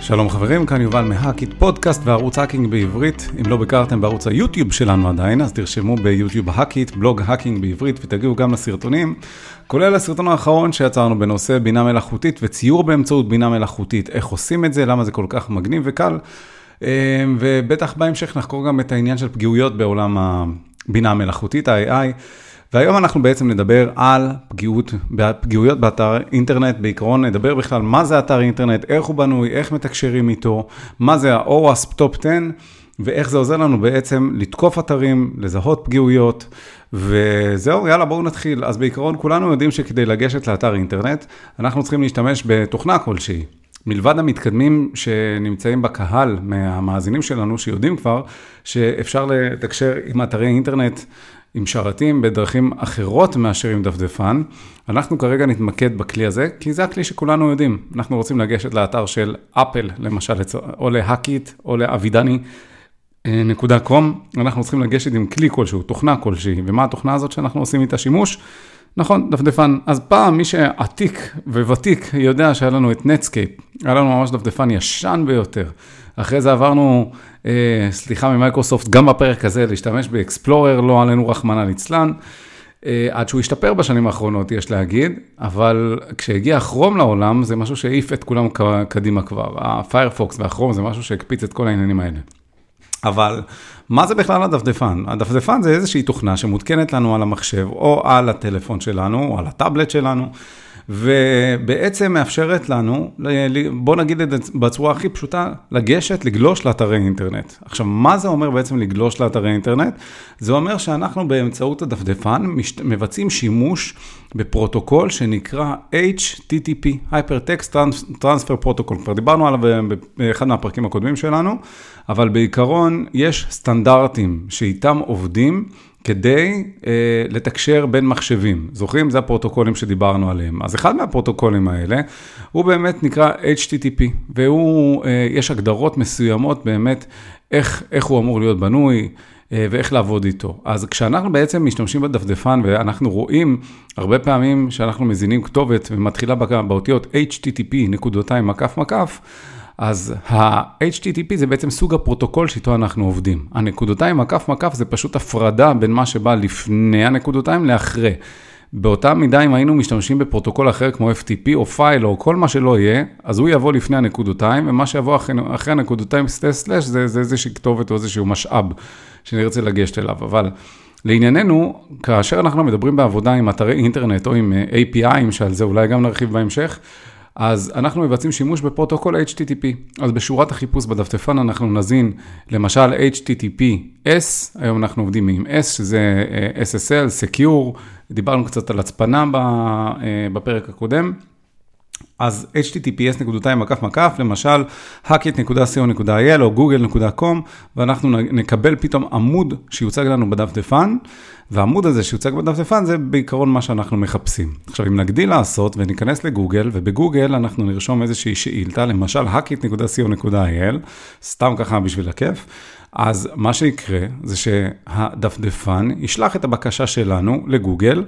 שלום חברים, כאן יובל מהאקית, פודקאסט וערוץ האקינג בעברית. אם לא ביקרתם בערוץ היוטיוב שלנו עדיין, אז תרשמו ביוטיוב האקית, בלוג האקינג בעברית, ותגיעו גם לסרטונים, כולל הסרטון האחרון שיצרנו בנושא בינה מלאכותית וציור באמצעות בינה מלאכותית. איך עושים את זה, למה זה כל כך מגניב וקל, ובטח בהמשך נחקור גם את העניין של פגיעויות בעולם הבינה המלאכותית, ה-AI. והיום אנחנו בעצם נדבר על פגיעויות באתר אינטרנט. בעיקרון נדבר בכלל מה זה אתר אינטרנט, איך הוא בנוי, איך מתקשרים איתו, מה זה ה-OWASP TOP 10, ואיך זה עוזר לנו בעצם לתקוף אתרים, לזהות פגיעויות, וזהו, יאללה, בואו נתחיל. אז בעיקרון כולנו יודעים שכדי לגשת לאתר אינטרנט, אנחנו צריכים להשתמש בתוכנה כלשהי. מלבד המתקדמים שנמצאים בקהל מהמאזינים שלנו, שיודעים כבר שאפשר לתקשר עם אתרי אינטרנט, עם שרתים בדרכים אחרות מאשר עם דפדפן, אנחנו כרגע נתמקד בכלי הזה, כי זה הכלי שכולנו יודעים. אנחנו רוצים לגשת לאתר של אפל, למשל, או להקית, או לאבידני.com. אנחנו צריכים לגשת עם כלי כלשהו, תוכנה כלשהי, ומה התוכנה הזאת שאנחנו עושים איתה שימוש? נכון, דפדפן. אז פעם מי שעתיק וותיק יודע שהיה לנו את נטסקייפ, היה לנו ממש דפדפן ישן ביותר. אחרי זה עברנו, ממייקרוסופט, גם בפרק הזה, להשתמש באקספלורר, לא עלינו רחמנה ליצלן, עד שהוא השתפר בשנים האחרונות, יש להגיד, אבל כשהגיע הכרום לעולם, זה משהו שהעיף את כולם קדימה כבר. הפיירפוקס והכרום זה משהו שהקפיץ את כל העניינים האלה. אבל מה זה בכלל הדפדפן? הדפדפן זה איזושהי תוכנה שמותקנת לנו על המחשב, או על הטלפון שלנו, או על הטאבלט שלנו, ובעצם מאפשרת לנו, בוא נגיד את זה בצורה הכי פשוטה, לגשת, לגלוש לאתרי אינטרנט. עכשיו, מה זה אומר בעצם לגלוש לאתרי אינטרנט? זה אומר שאנחנו באמצעות הדפדפן מבצעים שימוש בפרוטוקול שנקרא HTTP, Hypertext Transfer Protocol. כבר דיברנו עליו באחד מהפרקים הקודמים שלנו, אבל בעיקרון יש סטנדרטים שאיתם עובדים, כדי לתקשר בין מחשבים. זוכרים? זה הפרוטוקולים שדיברנו עליהם. אז אחד מהפרוטוקולים האלה, הוא באמת נקרא HTTP, והוא, יש הגדרות מסוימות באמת, איך הוא אמור להיות בנוי, ואיך לעבוד איתו. אז כשאנחנו בעצם משתמשים בדפדפן, ואנחנו רואים הרבה פעמים שאנחנו מזינים כתובת, ומתחילה באותיות HTTP:// אז ה-HTTP זה בעצם סוג הפרוטוקול שאיתו אנחנו עובדים. ה:// זה פשוט הפרדה בין מה שבא לפני הנקודותיים לאחרי. באותה מידה אם היינו משתמשים בפרוטוקול אחר כמו FTP או פייל או כל מה שלא יהיה, אז הוא יבוא לפני הנקודותיים, ומה שיבוא אחרי הנקודותיים / זה איזושהי כתובת או איזשהו משאב שנרצה לגשת אליו. אבל לענייננו, כאשר אנחנו מדברים בעבודה עם אתרי אינטרנט או עם API, שעל זה אולי גם נרחיב בהמשך, אז אנחנו מבצעים שימוש בפרוטוקול HTTP. אז בשורת החיפוש בדפדפן אנחנו נזין, למשל HTTPS, היום אנחנו עובדים עם S, שזה SSL, Secure, דיברנו קצת על הצפנה בפרק הקודם. אז https:// למשל, hackit.co.il או google.com, ואנחנו נקבל פתאום עמוד שיוצג לנו בדפדפן, והעמוד הזה שיוצג בדפדפן זה בעיקרון מה שאנחנו מחפשים. עכשיו, אם נגדיל לעשות וניכנס לגוגל, ובגוגל אנחנו נרשום איזושהי שאילתה, למשל, hackit.co.il, סתם ככה בשביל הכיף, אז מה שיקרה זה שהדפדפן ישלח את הבקשה שלנו לגוגל,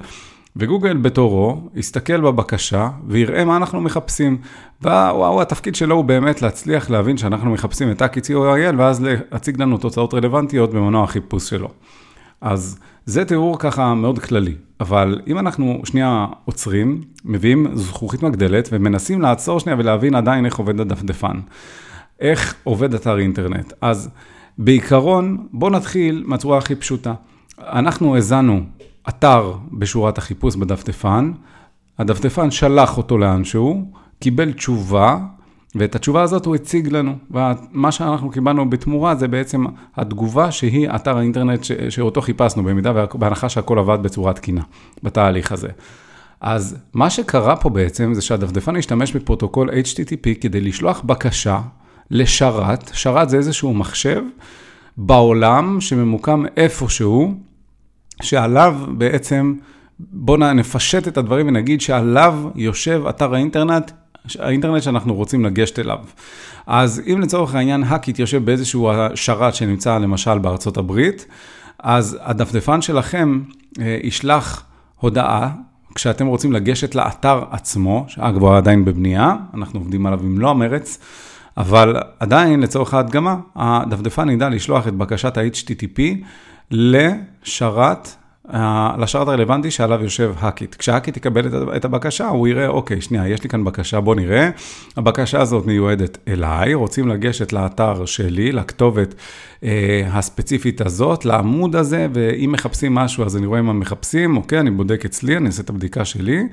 וגוגל בתורו יסתכל בבקשה ויראה מה אנחנו מחפשים. וואו, התפקיד שלו הוא באמת להצליח להבין שאנחנו מחפשים את hackit.co.il, ואז להציג לנו תוצאות רלוונטיות במנוע החיפוש שלו. אז זה תיאור ככה מאוד כללי. אבל אם אנחנו שנייה עוצרים, מביאים זכוכית מגדלת ומנסים לעצור שנייה ולהבין עדיין איך עובד הדפדפן, איך עובד אתר אינטרנט. אז בעיקרון, בוא נתחיל מהצורה הכי פשוטה. אנחנו הזנו אתר בשורת החיפוש בדפדפן, הדפדפן שלח אותו לאנשהו, קיבל תשובה, ואת התשובה הזאת הוא הציג לנו. ומה שאנחנו קיבלנו בתמורה זה בעצם התגובה שהיא אתר האינטרנט שאותו חיפשנו, בהנחה שהכל עבד בצורה תקינה בתהליך הזה. אז מה שקרה פה בעצם זה שהדפדפן השתמש בפרוטוקול HTTP כדי לשלוח בקשה לשרת. שרת זה איזשהו מחשב בעולם שממוקם איפשהו, שעליו בעצם, בוא נפשט את הדברים ונגיד שעליו יושב אתר האינטרנט שאנחנו רוצים לגשת אליו. אז אם לצורך העניין האקית יושב באיזשהו שרת שנמצא למשל בארצות הברית, אז הדפדפן שלכם ישלח הודעה, כשאתם רוצים לגשת לאתר עצמו, שאגב הוא עדיין בבנייה, אנחנו עובדים עליו עם לא המרץ, אבל עדיין לצורך ההדגמה, הדפדפן ידע לשלוח את בקשת ה-HTTP לשרת הרלוונטי שעליו יושב הקית. כשהקית יקבל את הבקשה, הוא יראה, אוקיי, שנייה, יש לי כאן בקשה, בוא נראה. הבקשה הזאת מיועדת אליי, רוצים לגשת לאתר שלי, לכתובת הספציפית הזאת, לעמוד הזה, ואם מחפשים משהו, אז אני רואה מה מחפשים, אוקיי, אני בודק אצלי, אני אעשה את הבדיקה שלי,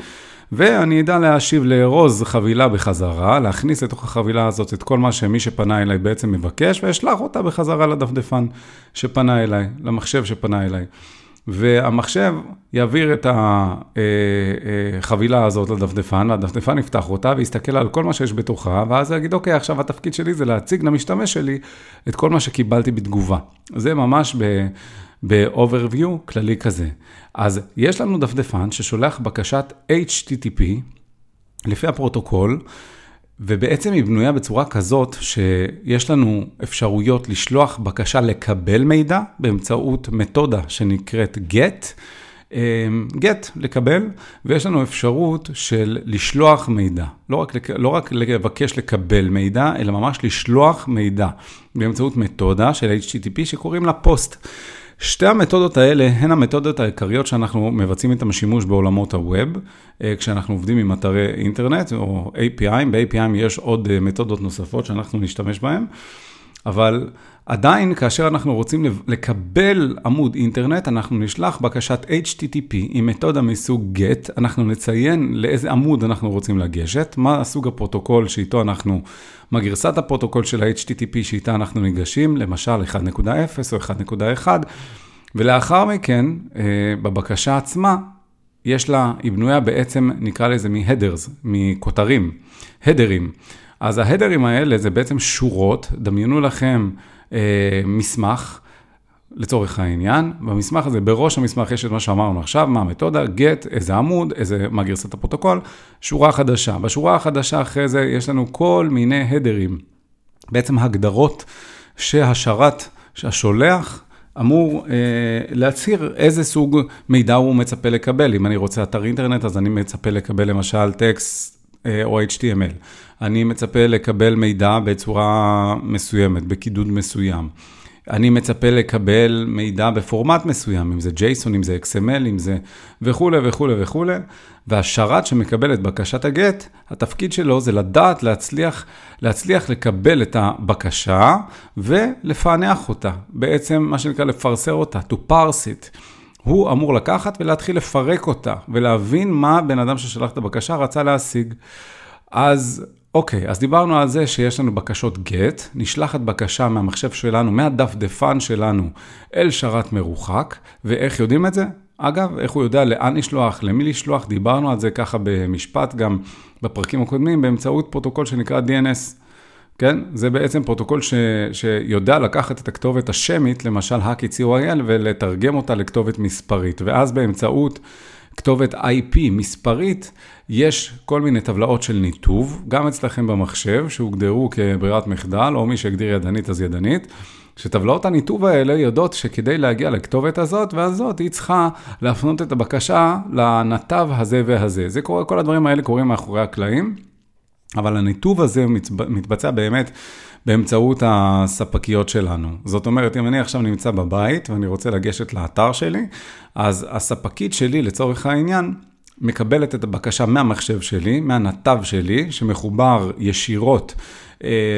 ואני אדע להשיב לארוז חבילה בחזרה, להכניס לתוך החבילה הזאת את כל מה שמי שפנה אליי בעצם מבקש, ואשלח אותה בחזרה לדפדפן שפנה אליי, למחשב שפנה אליי. והמחשב יעביר את החבילה הזאת לדפדפן, והדפדפן יפתח אותה ויסתכל על כל מה שיש בתוכה, ואז יגיד, אוקיי, עכשיו התפקיד שלי זה להציג למשתמש שלי את כל מה שקיבלתי בתגובה. זה ממש ב-overview כללי כזה. אז יש לנו דפדפן ששולח בקשת HTTP לפי הפרוטוקול, ובעצם היא בנויה בצורה כזאת שיש לנו אפשרויות לשלוח בקשה לקבל מידע באמצעות מתודה שנקראת GET לקבל, ויש לנו אפשרות של לשלוח מידע. לא רק לבקש לקבל מידע, אלא ממש לשלוח מידע באמצעות מתודה של HTTP שקוראים לה POST. שתי המתודות האלה הן המתודות העיקריות שאנחנו מבצעים איתם שימוש בעולמות הווב, כשאנחנו עובדים עם אתרי אינטרנט או API, ב-API יש עוד מתודות נוספות שאנחנו נשתמש בהן, אבל עדיין כאשר אנחנו רוצים לקבל עמוד אינטרנט, אנחנו נשלח בקשת HTTP עם מתודה מסוג GET, אנחנו נציין לאיזה עמוד אנחנו רוצים לגשת, מה סוג הפרוטוקול שאיתו אנחנו, מה גרסת הפרוטוקול של ה-HTTP שאיתה אנחנו ניגשים, למשל 1.0 או 1.1, ולאחר מכן, בבקשה עצמה, היא בנויה בעצם, נקרא לזה מ-headers, מכותרים, הדרים. אז ההדרים האלה זה בעצם שורות, דמיינו לכם מסמך לצורך העניין, במסמך הזה, בראש המסמך יש את מה שאמרנו עכשיו, מה המתודה, גט, איזה עמוד, מה גרסת הפרוטוקול, שורה חדשה. בשורה החדשה אחרי זה יש לנו כל מיני הדרים, בעצם הגדרות שהשולח, אמור להצהיר איזה סוג מידע הוא מצפה לקבל. אם אני רוצה אתר אינטרנט, אז אני מצפה לקבל למשל טקסט, או HTML. אני מצפה לקבל מידע בצורה מסוימת, בקידוד מסוים. אני מצפה לקבל מידע בפורמט מסוים, אם זה JSON, אם זה XML, אם זה וכו' וכו' וכו'. והשרת שמקבל את בקשת הגט, התפקיד שלו זה לדעת, להצליח לקבל את הבקשה ולפענח אותה. בעצם מה שנקרא לפרסר אותה, to parse it. הוא אמור לקחת ולהתחיל לפרק אותה, ולהבין מה בן אדם ששלח את הבקשה רצה להשיג. אז אוקיי, אז דיברנו על זה שיש לנו בקשות גט, נשלחת בקשה מהמחשב שלנו, מהדפדפן שלנו, אל שרת מרוחק, ואיך יודעים את זה? אגב, איך הוא יודע לאן לשלוח, למי לשלוח, דיברנו על זה ככה במשפט, גם בפרקים הקודמים, באמצעות פרוטוקול שנקרא DNS. כן? זה בעצם פרוטוקול שיודע לקחת את הכתובת השמית, למשל HACK.IL, ולתרגם אותה לכתובת מספרית. ואז באמצעות כתובת IP מספרית, יש כל מיני טבלאות של ניתוב, גם אצלכם במחשב, שהוגדרו כברירת מחדל, או מי שהגדיר ידנית אז ידנית, שטבלאות הניתוב האלה יודעות שכדי להגיע לכתובת הזאת והזאת, היא צריכה להפנות את הבקשה לנתב הזה והזה. כל הדברים האלה קורים מאחורי הקלעים. אבל הניתוב הזה מתבצע באמת באמצעות הספקיות שלנו. זאת אומרת, אם אני עכשיו נמצא בבית ואני רוצה לגשת לאתר שלי, אז הספקית שלי לצורך העניין מקבלת את הבקשה מהמחשב שלי, מהנתב שלי, שמחובר ישירות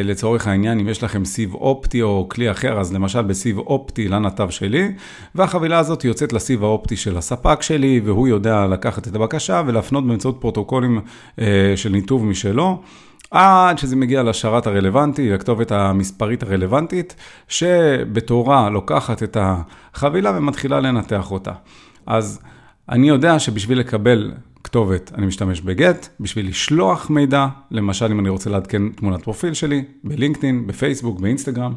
לצורך העניין, אם יש לכם סיב אופטי או כלי אחר, אז למשל בסיב אופטי לנתב שלי, והחבילה הזאת יוצאת לסיב האופטי של הספק שלי, והוא יודע לקחת את הבקשה ולהפנות באמצעות פרוטוקולים של ניתוב משלו, עד שזה מגיע לשרת הרלוונטי, לכתובת המספרית הרלוונטית, שבתורה לוקחת את החבילה ומתחילה לנתח אותה. אז אני יודע שבשביל לקבל כתובת אני משתמש בגט, בשביל לשלוח מידע, למשל אם אני רוצה לעדכן תמונת פרופיל שלי, בלינקדאין, בפייסבוק, באינסטגרם,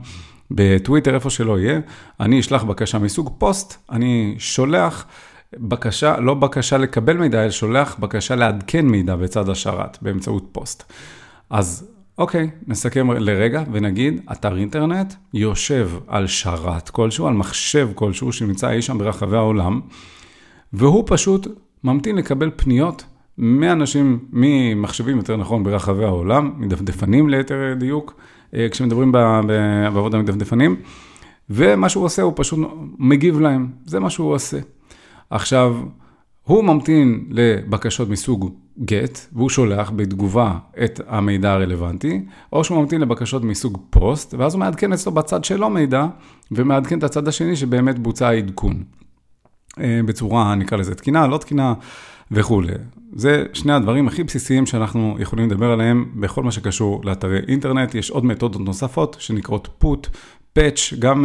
בטוויטר, איפה שלא יהיה, אני אשלח בקשה מסוג פוסט, אני שולח בקשה, לא בקשה לקבל מידע, אלא שולח בקשה לעדכן מידע בצד השרת, באמצעות פוסט. אז אוקיי, נסכם לרגע ונגיד, אתר אינטרנט יושב על שרת כלשהו, על מחשב כלשהו שנמצא אי שם ברחבי העולם, והוא פשוט ממתין לקבל פניות מאנשים, ממחשבים יותר נכון ברחבי העולם, מדפדפנים ליתר דיוק, כשמדברים בעבוד המדפדפנים, ומה שהוא עושה הוא פשוט מגיב להם, זה מה שהוא עושה. עכשיו, הוא ממתין לבקשות מסוג GET, והוא שולח בתגובה את המידע הרלוונטי, או שהוא ממתין לבקשות מסוג POST, ואז הוא מעדכן אצלו בצד שלו מידע, ומעדכן את הצד השני שבאמת בוצע העדכון. בצורה, נקרא לזה תקינה, לא תקינה וכו'. זה שני הדברים הכי בסיסיים שאנחנו יכולים לדבר עליהם בכל מה שקשור לאתרי אינטרנט. יש עוד מתודות נוספות שנקראות put, patch, גם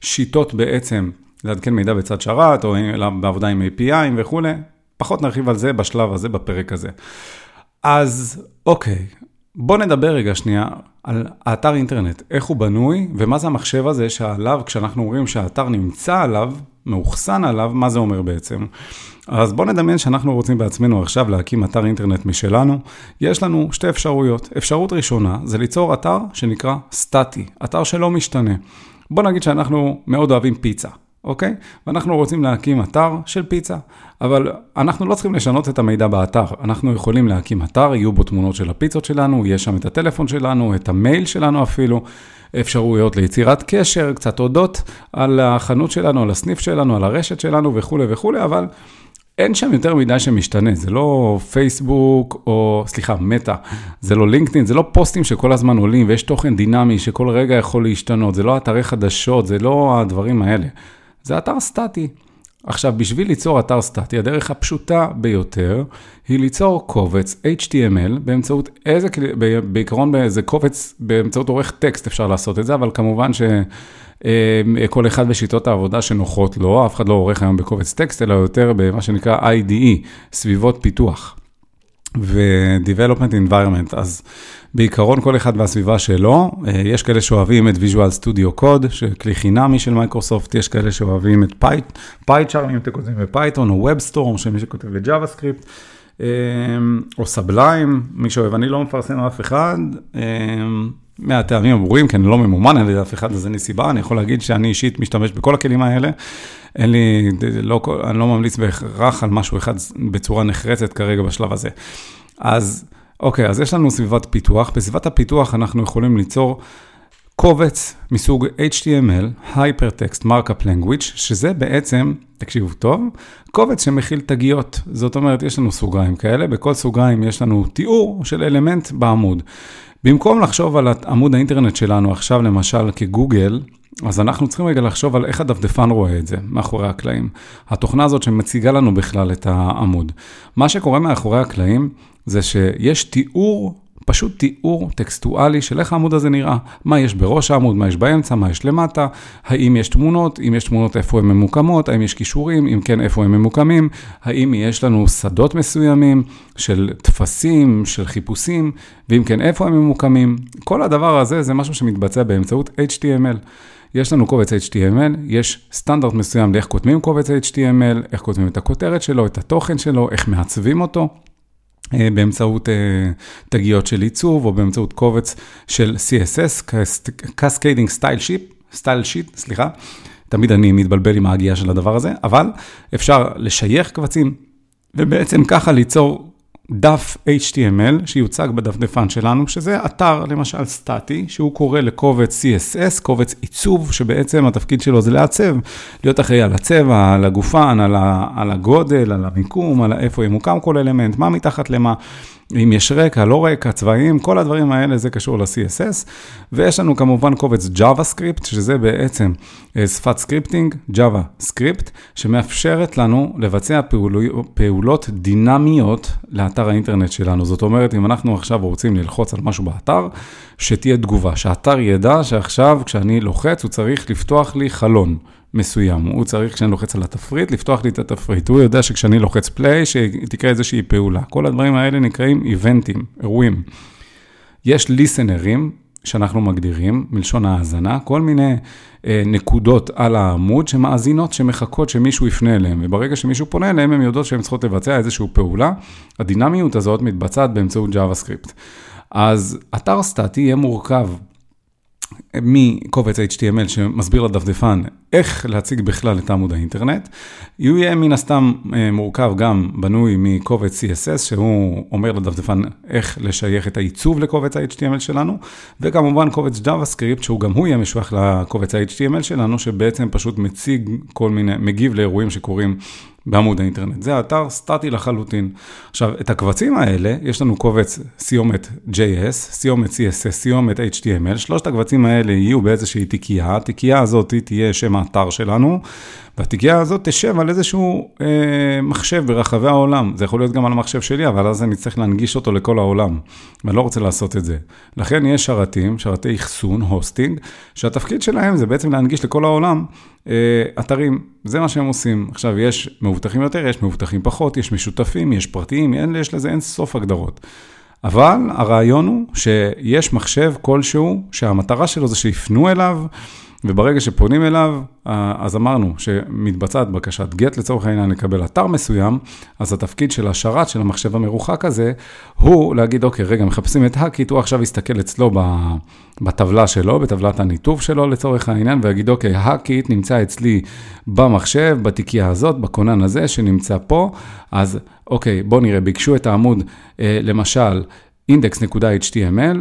שיטות בעצם לעדכן מידע בצד שרת, או בעבודה עם API וכו'. פחות נרחיב על זה בשלב הזה, בפרק הזה. אז אוקיי, בוא נדבר רגע שנייה על האתר אינטרנט, איך הוא בנוי ומה זה המחשב הזה שעליו, כשאנחנו אומרים שהאתר נמצא עליו, מאוחסן עליו, מה זה אומר בעצם? אז בוא נדמיין שאנחנו רוצים בעצמנו עכשיו להקים אתר אינטרנט משלנו. יש לנו שתי אפשרויות. אפשרות ראשונה זה ליצור אתר שנקרא סטטי, אתר שלא משתנה. בוא נגיד שאנחנו מאוד אוהבים פיצה. אוקיי? ואנחנו רוצים להקים אתר של פיצה, אבל אנחנו לא צריכים לשנות את המידע באתר. אנחנו יכולים להקים אתר, יהיו בו תמונות של הפיצות שלנו, יש שם את הטלפון שלנו, את המייל שלנו אפילו, אפשרויות ליצירת קשר, קצת הודות על החנות שלנו, על הסניף שלנו, על הרשת שלנו וכו' וכו', אבל אין שם יותר מדי שמשתנה. זה לא פייסבוק או, סליחה, מטא. זה לא לינקדאין, זה לא פוסטים שכל הזמן עולים ויש תוכן דינמי שכל רגע יכול להשתנות. זה לא אתרי חדשות, זה לא הדברים האלה. זה אתר סטטי. עכשיו, בשביל ליצור אתר סטטי, הדרך הפשוטה ביותר היא ליצור קובץ HTML באמצעות איזה, בעיקרון באיזה קובץ, באמצעות עורך טקסט אפשר לעשות את זה, אבל כמובן שכל אחד בשיטות העבודה שנוחות לו, אף אחד לא עורך היום בקובץ טקסט, אלא יותר במה שנקרא IDE, סביבות פיתוח ו-Development Environment. אז בעיקרון כל אחד והסביבה שלו, יש כאלה שאוהבים את Visual Studio Code, שכלי חינמי של מייקרוסופט, יש כאלה שאוהבים את PyCharm, אם אתם כותבים בפייתון, או WebStorm, שמי שכותב ב-JavaScript, או Sublime, מי שאוהב, אני לא מפרסם אף אחד, מהטעמים הברורים, כי אני לא ממומן על ידי אף אחד, אז אין לי סיבה, אני יכול להגיד שאני אישית משתמש בכל הכלים האלה, אני לא ממליץ בהכרח על משהו אחד בצורה נחרצת כרגע בשלב הזה. אז אוקיי, אז יש לנו סביבת פיתוח. בסביבת הפיתוח אנחנו יכולים ליצור קובץ מסוג HTML, Hypertext Markup Language, שזה בעצם, תקשיבו טוב, קובץ שמכיל תגיות. זאת אומרת, יש לנו סוגריים כאלה, בכל סוגריים יש לנו תיאור של אלמנט בעמוד. במקום לחשוב על עמוד האינטרנט שלנו עכשיו למשל כגוגל, אז אנחנו צריכים רגע לחשוב על איך הדפדפן רואה את זה, מאחורי הקלעים. התוכנה הזאת שמציגה לנו בכלל את העמוד. מה שקורה מאחורי הקלעים זה שיש תיאור, פשוט תיאור טקסטואלי של איך העמוד הזה נראה. מה יש בראש העמוד, מה יש באמצע, מה יש למטה, האם יש תמונות, אם יש תמונות איפה הן ממוקמות, האם יש קישורים, אם כן איפה הם ממוקמים, האם יש לנו שדות מסוימים של תפסים, של חיפושים, ואם כן איפה הם ממוקמים. כל הדבר הזה זה משהו שמתבצע באמצעות HTML. יש לנו קובץ HTML, יש סטנדרט מסוים לאיך כותבים קובץ HTML, איך כותבים את הכותרת שלו, את התוכן שלו, איך מעצבים אותו, באמצעות תגיות של עיצוב, או באמצעות קובץ של CSS, Cascading Style Sheet, סליחה, תמיד אני מתבלבל עם ההגיעה של הדבר הזה, אבל אפשר לשייך קבצים, ובעצם ככה ליצור דף HTML שיוצג בדפדפן שלנו, שזה אתר למשל סטטי, שהוא קורא לקובץ CSS, קובץ עיצוב, שבעצם התפקיד שלו זה לעצב, להיות אחראי על הצבע, על הגופן, על הגודל, על המיקום, על איפה ימוקם כל אלמנט, מה מתחת למה, אם יש רקע, לא רקע, צבעים, כל הדברים האלה זה קשור ל-CSS, ויש לנו כמובן קובץ JavaScript, שזה בעצם שפת סקריפטינג, JavaScript, שמאפשרת לנו לבצע פעולות דינמיות לאתר האינטרנט שלנו. זאת אומרת, אם אנחנו עכשיו רוצים ללחוץ על משהו באתר, שתהיה תגובה, שהאתר ידע שעכשיו כשאני לוחץ הוא צריך לפתוח לי חלון מסוים, הוא צריך כשאני לוחץ על התפריט, לפתוח לי את התפריט, הוא יודע שכשאני לוחץ פליי, שתקרה איזושהי פעולה. כל הדברים האלה נקראים איבנטים, אירועים. יש ליסנרים שאנחנו מגדירים, מלשון האזנה, כל מיני נקודות על העמוד שמאזינות, שמחכות שמישהו יפנה אליהם, וברגע שמישהו פונה אליהם, הם יודעות שהן צריכות לבצע איזושהי פעולה. הדינמיות הזאת מתבצעת באמצעות JavaScript. אז אתר סטטי יהיה מורכב מקובץ HTML שמסביר לדפדפן איך להציג בכלל את עמוד האינטרנט. UEM מן הסתם מורכב גם בנוי מקובץ CSS, שהוא אומר לדפדפן איך לשייך את העיצוב לקובץ ה-HTML שלנו, וכמובן קובץ JavaScript, שהוא גם הוא יהיה משוייך לקובץ ה-HTML שלנו, שבעצם פשוט מציג כל מיני, מגיב לאירועים שקורים בעמוד האינטרנט. זה האתר סטטי לחלוטין. עכשיו, את הקבצים האלה, יש לנו קובץ סיומת JS, סיומת CSS, סיומת HTML. שלושת הקבצים האלה יהיו באיזושהי תיקייה. התיקייה הזאת תהיה שם האתר שלנו, והתיקייה הזאת תשב על איזשהו מחשב ברחבי העולם. זה יכול להיות גם על המחשב שלי, אבל אז אני צריך להנגיש אותו לכל העולם. ואני לא רוצה לעשות את זה. לכן יש שרתים, שרתי אחסון, הוסטינג, שהתפקיד שלהם זה בעצם להנגיש לכל העולם אתרים. זה מה שהם עושים. עכשיו, יש מאובטחים יותר, יש מאובטחים פחות, יש משותפים, יש פרטיים, יש לזה אין סוף הגדרות. אבל הרעיון הוא שיש מחשב כלשהו שהמטרה שלו זה שיפנו אליו, וברגע שפונים אליו, אז אמרנו שמתבצעת בקשת גט לצורך העניין לקבל אתר מסוים, אז התפקיד של השרת של המחשב המרוחק הזה, הוא להגיד, אוקיי, רגע, מחפשים את הקית, הוא עכשיו יסתכל אצלו בטבלה שלו, בטבלת הניתוב שלו לצורך העניין, ויגיד, אוקיי, הקית נמצא אצלי במחשב, בתיקייה הזאת, בקונן הזה שנמצא פה, אז אוקיי, בוא נראה, ביקשו את העמוד, למשל, index.html,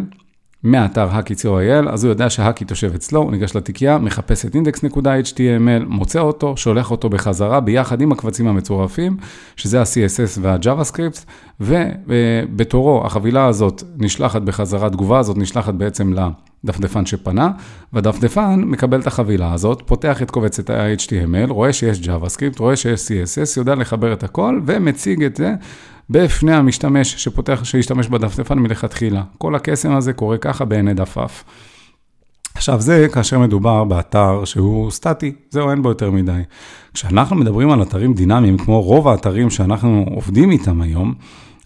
מאתר haki.co.il, אז הוא יודע שההקי תושב אצלו, הוא ניגש לתיקייה, מחפש את index.html, מוצא אותו, שולח אותו בחזרה, ביחד עם הקבצים המצורפים, שזה ה-CSS וה-JavaScript, ובתורו החבילה הזאת נשלחת בחזרה, התגובה הזאת נשלחת בעצם לדפדפן שפנה, והדפדפן מקבל את החבילה הזאת, פותח את קובץ את ה-HTML, רואה שיש JavaScript, רואה שיש CSS, יודע לחבר את הכל, ומציג את זה, בפני המשתמש שישתמש בדפדפן מלכתחילה. כל הקסם הזה קורה ככה בעיני דפף. עכשיו זה כאשר מדובר באתר שהוא סטטי, זהו אין בו יותר מדי. כשאנחנו מדברים על אתרים דינמיים, כמו רוב האתרים שאנחנו עובדים איתם היום,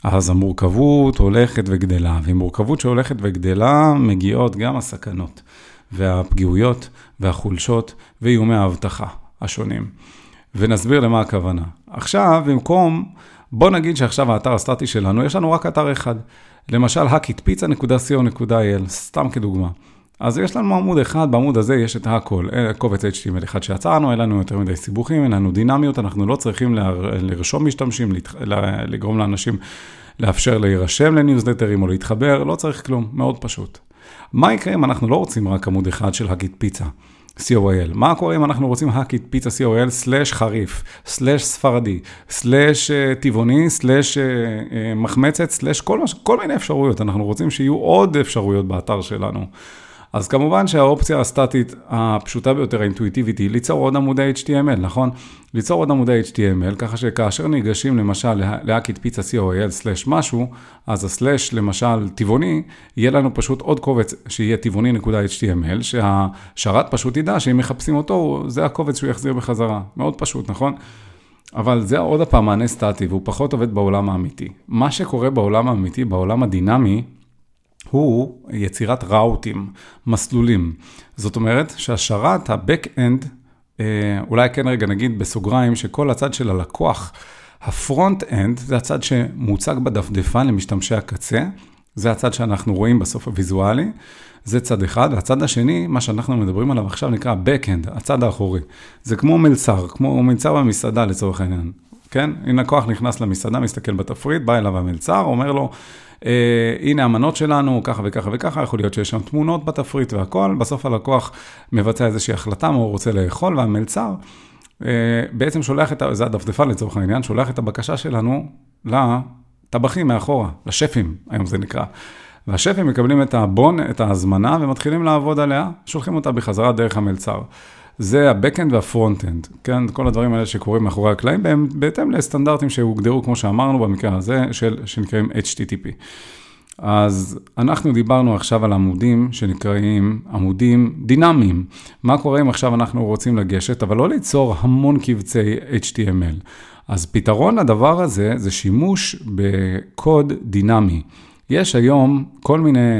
אז המורכבות הולכת וגדלה, ומורכבות שהולכת וגדלה מגיעות גם הסכנות, והפגיעויות, והחולשות, ואיומי ההבטחה השונים. ונסביר למה הכוונה. עכשיו, במקום... בוא נגיד שעכשיו האתר הסטטי שלנו, יש לנו רק אתר אחד. למשל, hackitpizza.co.il, סתם כדוגמה. אז יש לנו עמוד אחד, בעמוד הזה יש את הכל. קובץ HTML אחד שיצרנו, אין לנו יותר מדי סיבוכים, אין לנו דינמיות, אנחנו לא צריכים לרשום משתמשים, לגרום לאנשים לאפשר להירשם לניוזלטרים או להתחבר, לא צריך כלום, מאוד פשוט. מה יקרה אם אנחנו לא רוצים רק עמוד אחד של hackitpizza.co.il? מה קורה אם אנחנו רוצים hackitpizza.co.il/חריף/ספרדי/טבעוני/מחמצת/כל מיני אפשרויות? אנחנו רוצים שיהיו עוד אפשרויות באתר שלנו. אז כמובן שהאופציה הסטטית הפשוטה ביותר, האינטואיטיבית, היא ליצור עוד עמודי HTML, נכון? ליצור עוד עמודי HTML, ככה שכאשר ניגשים למשל ל-hackitpizza.co.il/משהו, אז ה-/ למשל טבעוני, יהיה לנו פשוט עוד קובץ שיהיה טבעוני.html, שהשרת פשוט ידע שאם מחפשים אותו, זה הקובץ שהוא יחזיר בחזרה. מאוד פשוט, נכון? אבל זה עוד הפעם מענה סטטי, והוא פחות עובד בעולם האמיתי. מה שקורה בעולם האמיתי, בעולם הדינמי, הוא יצירת ראוטים, מסלולים. זאת אומרת שהשרת, ה-back-end, אולי כן רגע נגיד בסוגריים, שכל הצד של הלקוח, ה-front-end, זה הצד שמוצג בדפדפן למשתמשי הקצה, זה הצד שאנחנו רואים בסוף הוויזואלי, זה צד אחד, והצד השני, מה שאנחנו מדברים עליו עכשיו נקרא back-end, הצד האחורי. זה כמו מלצר, כמו מלצר במסעדה לצורך העניין. כן? הנה הכוח נכנס למסעדה, מסתכל בתפריט, בא אליו המלצר, אומר לו, הנה המנות שלנו, ככה וככה וככה, יכול להיות שיש שם תמונות בתפריט והכל, בסוף הלקוח מבצע איזושהי החלטה מה הוא רוצה לאכול, והמלצר בעצם שולח את, זה הדפדפה לצורך העניין, שולח את הבקשה שלנו לטבחים מאחורה, לשפים, היום זה נקרא. והשפים מקבלים את הבון, את ההזמנה, ומתחילים לעבוד עליה, שולחים אותה בחזרה דרך המלצר. זה ה-Backend וה-Frontend, כן? כל הדברים האלה שקורים מאחורי הקלעים, בהתאם לסטנדרטים שהוגדרו, כמו שאמרנו במקרה הזה, שנקראים HTTP. אז אנחנו דיברנו עכשיו על עמודים שנקראים עמודים דינמיים. מה קורה אם עכשיו אנחנו רוצים לגשת, אבל לא ליצור המון קבצי HTML. אז פתרון לדבר הזה זה שימוש בקוד דינמי. יש היום כל מיני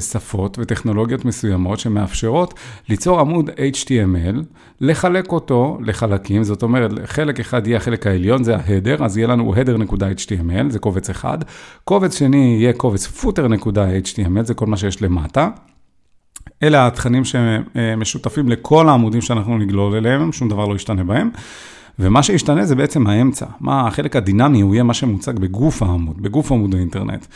שפות וטכנולוגיות מסוימות שמאפשרות ליצור עמוד HTML, לחלק אותו לחלקים, זאת אומרת, חלק אחד יהיה החלק העליון, זה ההדר, אז יהיה לנו header.html, זה קובץ אחד, קובץ שני יהיה קובץ footer.html, זה כל מה שיש למטה, אלה התכנים שמשותפים לכל העמודים שאנחנו נגלול אליהם, שום דבר לא ישתנה בהם. ומה שישתנה זה בעצם האמצע. מה החלק הדינמי הוא יהיה מה שמוצג בגוף העמוד, בגוף עמוד האינטרנט.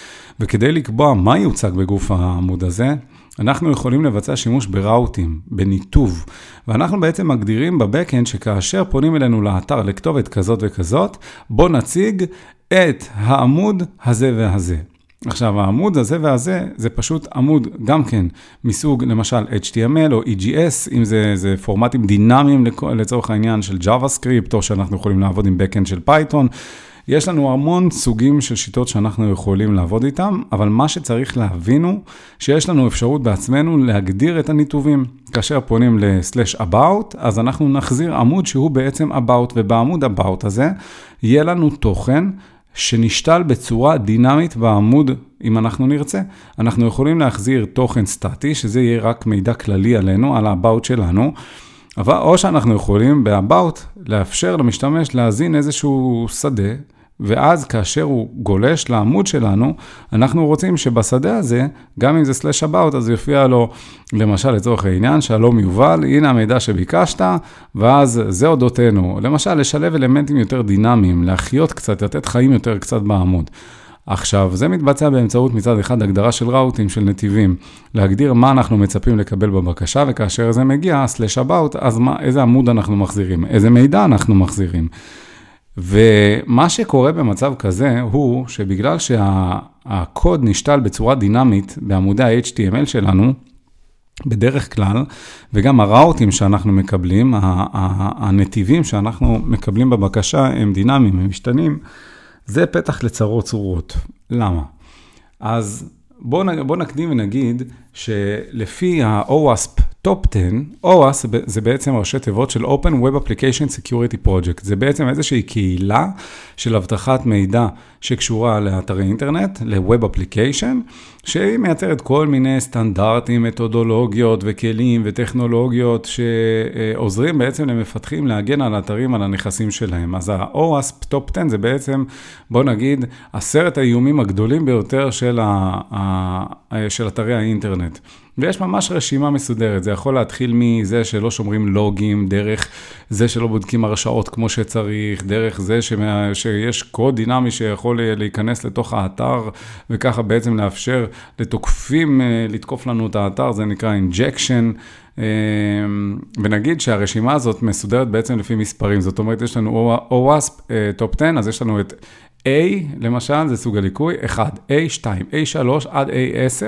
וכדי לקבוע מה יוצג בגוף העמוד הזה, אנחנו יכולים לבצע שימוש בראוטים, בניתוב. ואנחנו בעצם מגדירים בבקאנד שכאשר פונים אלינו לאתר לכתובת כזאת וכזאת, בוא נציג את העמוד הזה והזה. עכשיו, העמוד הזה והזה, זה פשוט עמוד גם כן מסוג, למשל, HTML או EGS, אם זה פורמטים דינמיים לצורך העניין של JavaScript, או שאנחנו יכולים לעבוד עם backend של Python. יש לנו המון סוגים של שיטות שאנחנו יכולים לעבוד איתם, אבל מה שצריך להבין הוא שיש לנו אפשרות בעצמנו להגדיר את הניתובים. כאשר פונים ל/about, אז אנחנו נחזיר עמוד שהוא בעצם about, ובעמוד about הזה יהיה לנו תוכן, שנשתל בצורה דינמית בעמוד, אם אנחנו נרצה. אנחנו יכולים להחזיר תוכן סטטי, שזה יהיה רק מידע כללי עלינו, על ה-about שלנו, אבל או שאנחנו יכולים ב-about לאפשר למשתמש להזין איזשהו שדה, ואז כאשר הוא גולש לעמוד שלנו, אנחנו רוצים שבשדה הזה, גם אם זה /about, אז יופיע לו, למשל לצורך העניין, שלום יובל, הנה המידע שביקשת, ואז זה אודותינו. למשל, לשלב אלמנטים יותר דינמיים, להחיות קצת, לתת חיים יותר קצת בעמוד. עכשיו, זה מתבצע באמצעות מצד אחד הגדרה של ראוטים, של נתיבים, להגדיר מה אנחנו מצפים לקבל בבקשה, וכאשר זה מגיע, /about, אז איזה עמוד אנחנו מחזירים, איזה מידע אנחנו מחזירים. ומה שקורה במצב כזה הוא שבגלל שהקוד נשתל בצורה דינמית בעמודי ה-HTML שלנו, בדרך כלל, וגם הראוטים שאנחנו מקבלים, הנתיבים שאנחנו מקבלים בבקשה הם דינמיים, הם משתנים, זה פתח לצרות צורות. למה? אז בוא נקדים ונגיד שלפי ה-OWASP TOP 10, OWASP זה בעצם ראשי תיבות של Open Web Application Security Project. זה בעצם איזושהי קהילה של הבטחת מידע שקשורה לאתרי אינטרנט, ל-Web Application, שהיא מייצרת כל מיני סטנדרטים, מתודולוגיות וכלים וטכנולוגיות שעוזרים בעצם למפתחים להגן על אתרים, על הנכסים שלהם. אז ה-OWASP TOP 10 זה בעצם, בוא נגיד, 10 האיומים הגדולים ביותר של אתרי האינטרנט. ויש ממש רשימה מסודרת, זה יכול להתחיל מזה שלא שומרים לוגים, דרך זה שלא בודקים הרשאות כמו שצריך, דרך זה שיש קוד דינמי שיכול להיכנס לתוך האתר, וככה בעצם לאפשר לתוקפים לתקוף לנו את האתר, זה נקרא Injection, ונגיד שהרשימה הזאת מסודרת בעצם לפי מספרים, זאת אומרת יש לנו OWASP TOP 10, אז יש לנו את A, למשל, זה סוג הליקוי, 1, A2, A3 עד A10,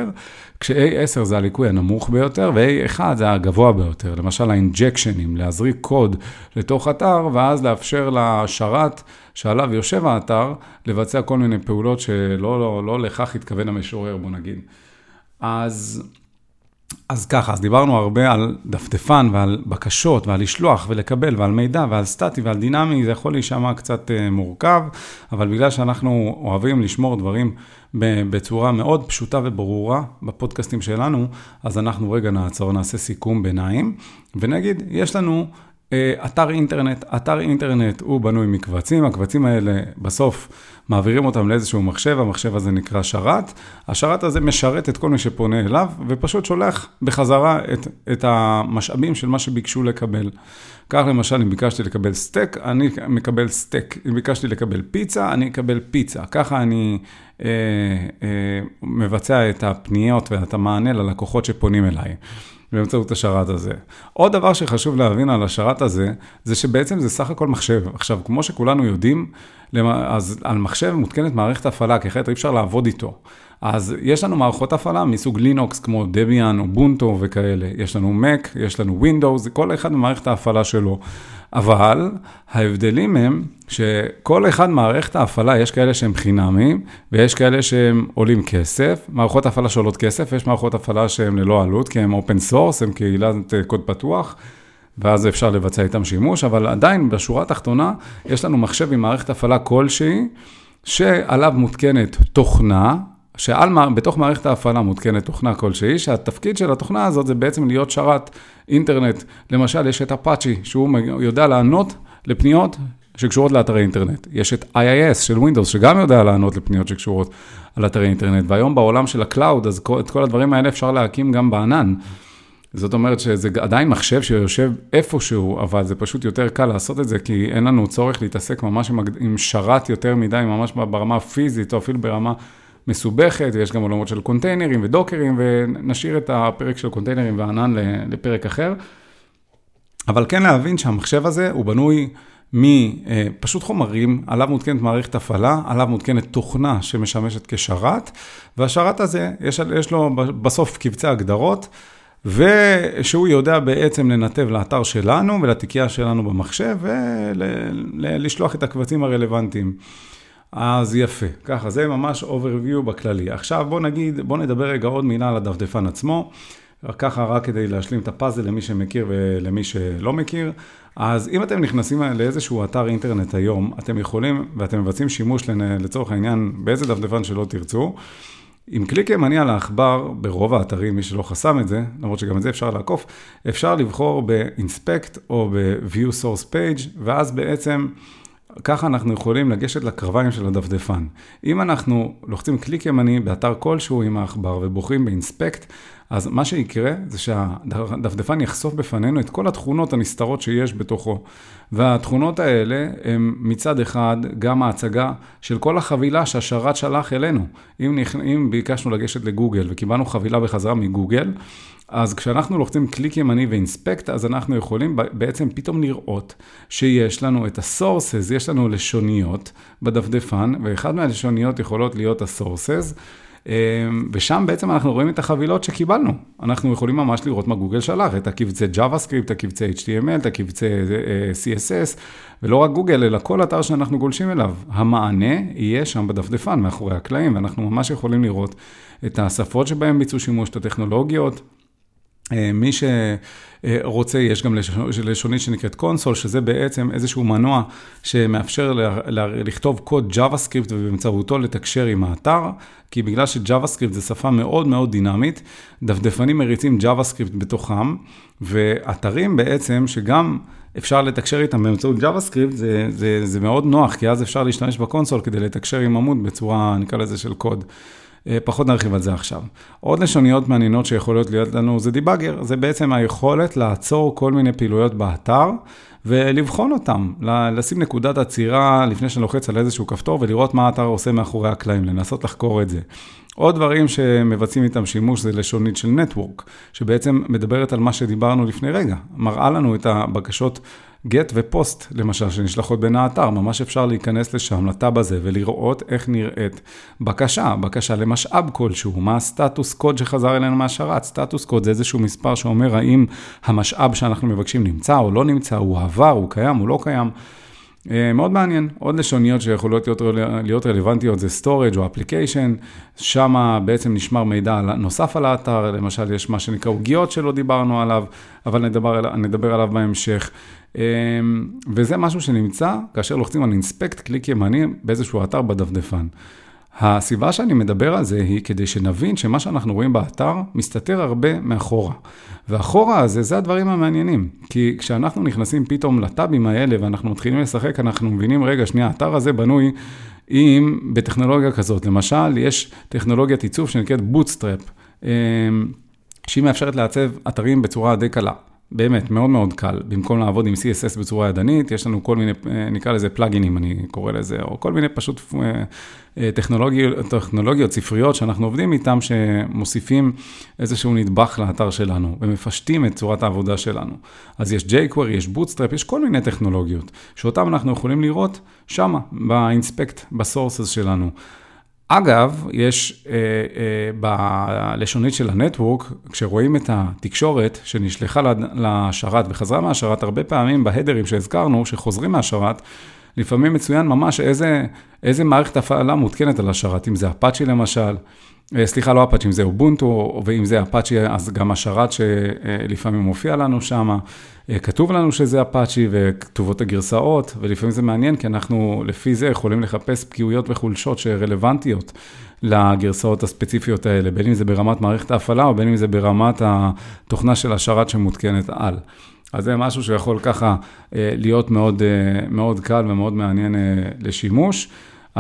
כש-A10 זה הליקוי הנמוך ביותר, ו-A1 זה הגבוה ביותר, למשל האינג'קשנים, להזריק קוד לתוך אתר, ואז לאפשר לשרת שעליו יושב האתר, לבצע כל מיני פעולות שלא לא לכך התכוון המשורר, בוא נגיד. אז ככה, אז דיברנו הרבה על דפדפן ועל בקשות ועל לשלוח ולקבל ועל מידע ועל סטטי ועל דינמי, זה יכול להישמע קצת מורכב, אבל בגלל שאנחנו אוהבים לשמור דברים בצורה מאוד פשוטה וברורה בפודקאסטים שלנו, אז אנחנו רגע נעצור, נעשה סיכום ביניים, ונגיד, יש לנו אתר אינטרנט הוא בנוי מקבצים, הקבצים האלה בסוף מעבירים אותם לאיזשהו מחשב, המחשב הזה נקרא שרת, השרת הזה משרת את כל מי שפונה אליו, ופשוט שולח בחזרה את המשאבים של מה שביקשו לקבל. כך למשל, אם ביקשתי לקבל סטייק, אני מקבל סטייק, אם ביקשתי לקבל פיצה, אני אקבל פיצה, ככה אני מבצע את הפניות ואת המענה ללקוחות שפונים אליי. באמצעות השרת הזה. עוד דבר שחשוב להבין על השרת הזה, זה שבעצם זה סך הכל מחשב. עכשיו, כמו שכולנו יודעים, אז על מחשב מותקנת מערכת הפעלה, כי אחרת אי אפשר לעבוד איתו. אז יש לנו מערכות הפעלה מסוג לינוקס, כמו דביאן, אובונטו וכאלה. יש לנו מק, יש לנו ווינדוס, כל אחד במערכת ההפעלה שלו. אבל ההבדלים הם שכל אחד מערכת ההפעלה, יש כאלה שהם חינמים, ויש כאלה שהם עולים כסף. מערכות ההפעלה שעולות כסף, יש מערכות הפעלה שהם ללא עלות, כי הם אופן סורס, הם קהילת קוד פתוח, ואז אפשר לבצע איתם שימוש, אבל עדיין בשורה התחתונה, יש לנו מחשב עם מערכת הפעלה כלשהי, שעליו מותקנת תוכנה, שבתוך מערכת ההפעלה מותקנת תוכנה כלשהי, שהתפקיד של התוכנה הזאת זה בעצם להיות שרת אינטרנט. למשל, יש את אפאצ'י, שהוא יודע לענות לפניות שקשורות לאתרי אינטרנט. יש את IIS של ווינדוס, שגם יודע לענות לפניות שקשורות על אתרי אינטרנט. והיום בעולם של הקלאוד, אז את כל הדברים האלה אפשר להקים גם בענן. זאת אומרת שזה עדיין מחשב שיושב איפשהו, אבל זה פשוט יותר קל לעשות את זה, כי אין לנו צורך להתעסק ממש עם שרת יותר מדי, ממש ברמה הפיזית, או אפילו ברמה מסובכת, ויש גם עולמות של קונטיינרים ודוקרים, ונשאיר את הפרק של קונטיינרים וענן לפרק אחר. אבל כן להבין שהמחשב הזה הוא בנוי מפשוט חומרים, עליו מותקנת מערכת הפעלה, עליו מותקנת תוכנה שמשמשת כשרת, והשרת הזה יש לו בסוף קבצי הגדרות, ושהוא יודע בעצם לנתב לאתר שלנו ולתיקייה שלנו במחשב, ולשלוח את הקבצים הרלוונטיים. אז יפה, ככה זה ממש overview בכללי. עכשיו בוא נדבר רגע עוד מילה על הדפדפן עצמו, ככה רק כדי להשלים את הפאזל למי שמכיר ולמי שלא מכיר. אז אם אתם נכנסים לאיזשהו אתר אינטרנט היום, אתם יכולים ואתם מבצעים שימוש לצורך העניין באיזה דפדפן שלא תרצו, עם קליק ימני על העכבר, ברוב האתרים, מי שלא חסם את זה, למרות שגם את זה אפשר לעקוף, אפשר לבחור ב-Inspect או ב-View Source Page, ואז בעצם ככה אנחנו יכולים לגשת לקרביים של הדפדפן. אם אנחנו לוחצים קליק ימני באתר כלשהו עם העכבר ובוחרים ב-Inspect, אז מה שיקרה זה שהדפדפן יחשוף בפנינו את כל התכונות הנסתרות שיש בתוכו. והתכונות האלה הם מצד אחד גם ההצגה של כל החבילה שהשרת שלח אלינו. אם ביקשנו לגשת לגוגל וקיבלנו חבילה בחזרה מגוגל, אז כשאנחנו לוחצים קליק ימני ואינספקט, אז אנחנו יכולים בעצם פתאום לראות שיש לנו את הסורסס, יש לנו לשוניות בדפדפן, ואחד מהלשוניות יכולות להיות הסורסס, ושם בעצם אנחנו רואים את החבילות שקיבלנו. אנחנו יכולים ממש לראות מה גוגל שלח, את הקבצי JavaScript, את הקבצי HTML, את הקבצי CSS, ולא רק גוגל, אלא כל אתר שאנחנו גולשים אליו. המענה יהיה שם בדפדפן, מאחורי הקלעים, ואנחנו ממש יכולים לראות את השפות שבהם ביצעו שימוש, את הטכנולוגיות. מי שרוצה, יש גם לשונית שנקראת קונסול, שזה בעצם איזשהו מנוע שמאפשר לכתוב קוד JavaScript ובאמצעותו לתקשר עם האתר, כי בגלל ש-JavaScript זה שפה מאוד מאוד דינמית, דפדפנים מריצים JavaScript בתוכם, ואתרים בעצם שגם אפשר לתקשר איתם באמצעות JavaScript, זה מאוד נוח, כי אז אפשר להשתמש בקונסול כדי לתקשר עם עמוד בצורה, נקרא לזה, של קוד. פחות נרחיב על זה עכשיו. עוד לשוניות מעניינות שיכולות להיות לנו זה דיבאגר, זה בעצם היכולת לעצור כל מיני פעילויות באתר, ולבחון אותם, לשים נקודת עצירה לפני שנלוחץ על איזשהו כפתור, ולראות מה האתר עושה מאחורי הקלעים, לנסות לחקור את זה. עוד דברים שמבצעים איתם שימוש זה לשונית של נטוורק, שבעצם מדברת על מה שדיברנו לפני רגע, מראה לנו את הבקשות GET ו-POST, למשל, שנשלחות בין האתר, ממש אפשר להיכנס לשם, לטאב הזה, ולראות איך נראית בקשה, בקשה למשאב כלשהו, מה הסטטוס קוד שחזר אלינו מהשרת, סטטוס קוד זה איזשהו מספר שאומר האם המשאב שאנחנו מבקשים נמצא או לא נמצא, הוא עבר, הוא קיים, הוא לא קיים, מאוד מעניין. עוד לשוניות שיכולות להיות רלוונטיות זה storage או application, שם בעצם נשמר מידע נוסף על האתר, למשל יש מה שנקרא עוגיות שלא דיברנו עליו, אבל נדבר עליו בהמשך, וזה משהו שנמצא כאשר לוחצים על inspect קליק ימני באיזשהו אתר בדפדפן. הסיבה שאני מדבר על זה היא כדי שנבין שמה שאנחנו רואים באתר מסתתר הרבה מאחורה. והאחורה הזה, זה הדברים המעניינים. כי כשאנחנו נכנסים פתאום לטאבים האלה ואנחנו מתחילים לשחק, אנחנו מבינים, רגע, שנייה, האתר הזה בנוי בטכנולוגיה כזאת. למשל, יש טכנולוגיית עיצוב שנקראת Bootstrap, שהיא מאפשרת לעצב אתרים בצורה די קלה. באמת, מאוד מאוד קל. במקום לעבוד עם CSS בצורה ידנית, יש לנו כל מיני, נקרא לזה פלאגינים, אני קורא לזה, או כל מיני פשוט טכנולוגיות ספריות שאנחנו עובדים איתם, שמוסיפים איזשהו נדבך לאתר שלנו, ומפשטים את צורת העבודה שלנו. אז יש jQuery, יש Bootstrap, יש כל מיני טכנולוגיות, שאותם אנחנו יכולים לראות שמה, באינספקט, בסורסס שלנו. אגב, יש בלשונית של הנטוורק, כשרואים את התקשורת שנשלחה לשרת וחזרה מהשרת, הרבה פעמים בהדרים שהזכרנו, שחוזרים מהשרת, לפעמים מצוין ממש איזה מערכת הפעלה מותקנת על השרת, אם זה אפאצ'י למשל, סליחה, לא אפאצ'י, אם זה אובונטו, ואם זה אפאצ'י, אז גם השרת שלפעמים מופיע לנו שם, כתוב לנו שזה אפאצ'י וכתובות הגרסאות, ולפעמים זה מעניין, כי אנחנו לפי זה יכולים לחפש פגיעויות וחולשות שרלוונטיות לגרסאות הספציפיות האלה, בין אם זה ברמת מערכת ההפעלה, או בין אם זה ברמת התוכנה של השרת שמותקנת על. אז זה משהו שיכול ככה להיות מאוד, מאוד קל ומאוד מעניין לשימוש.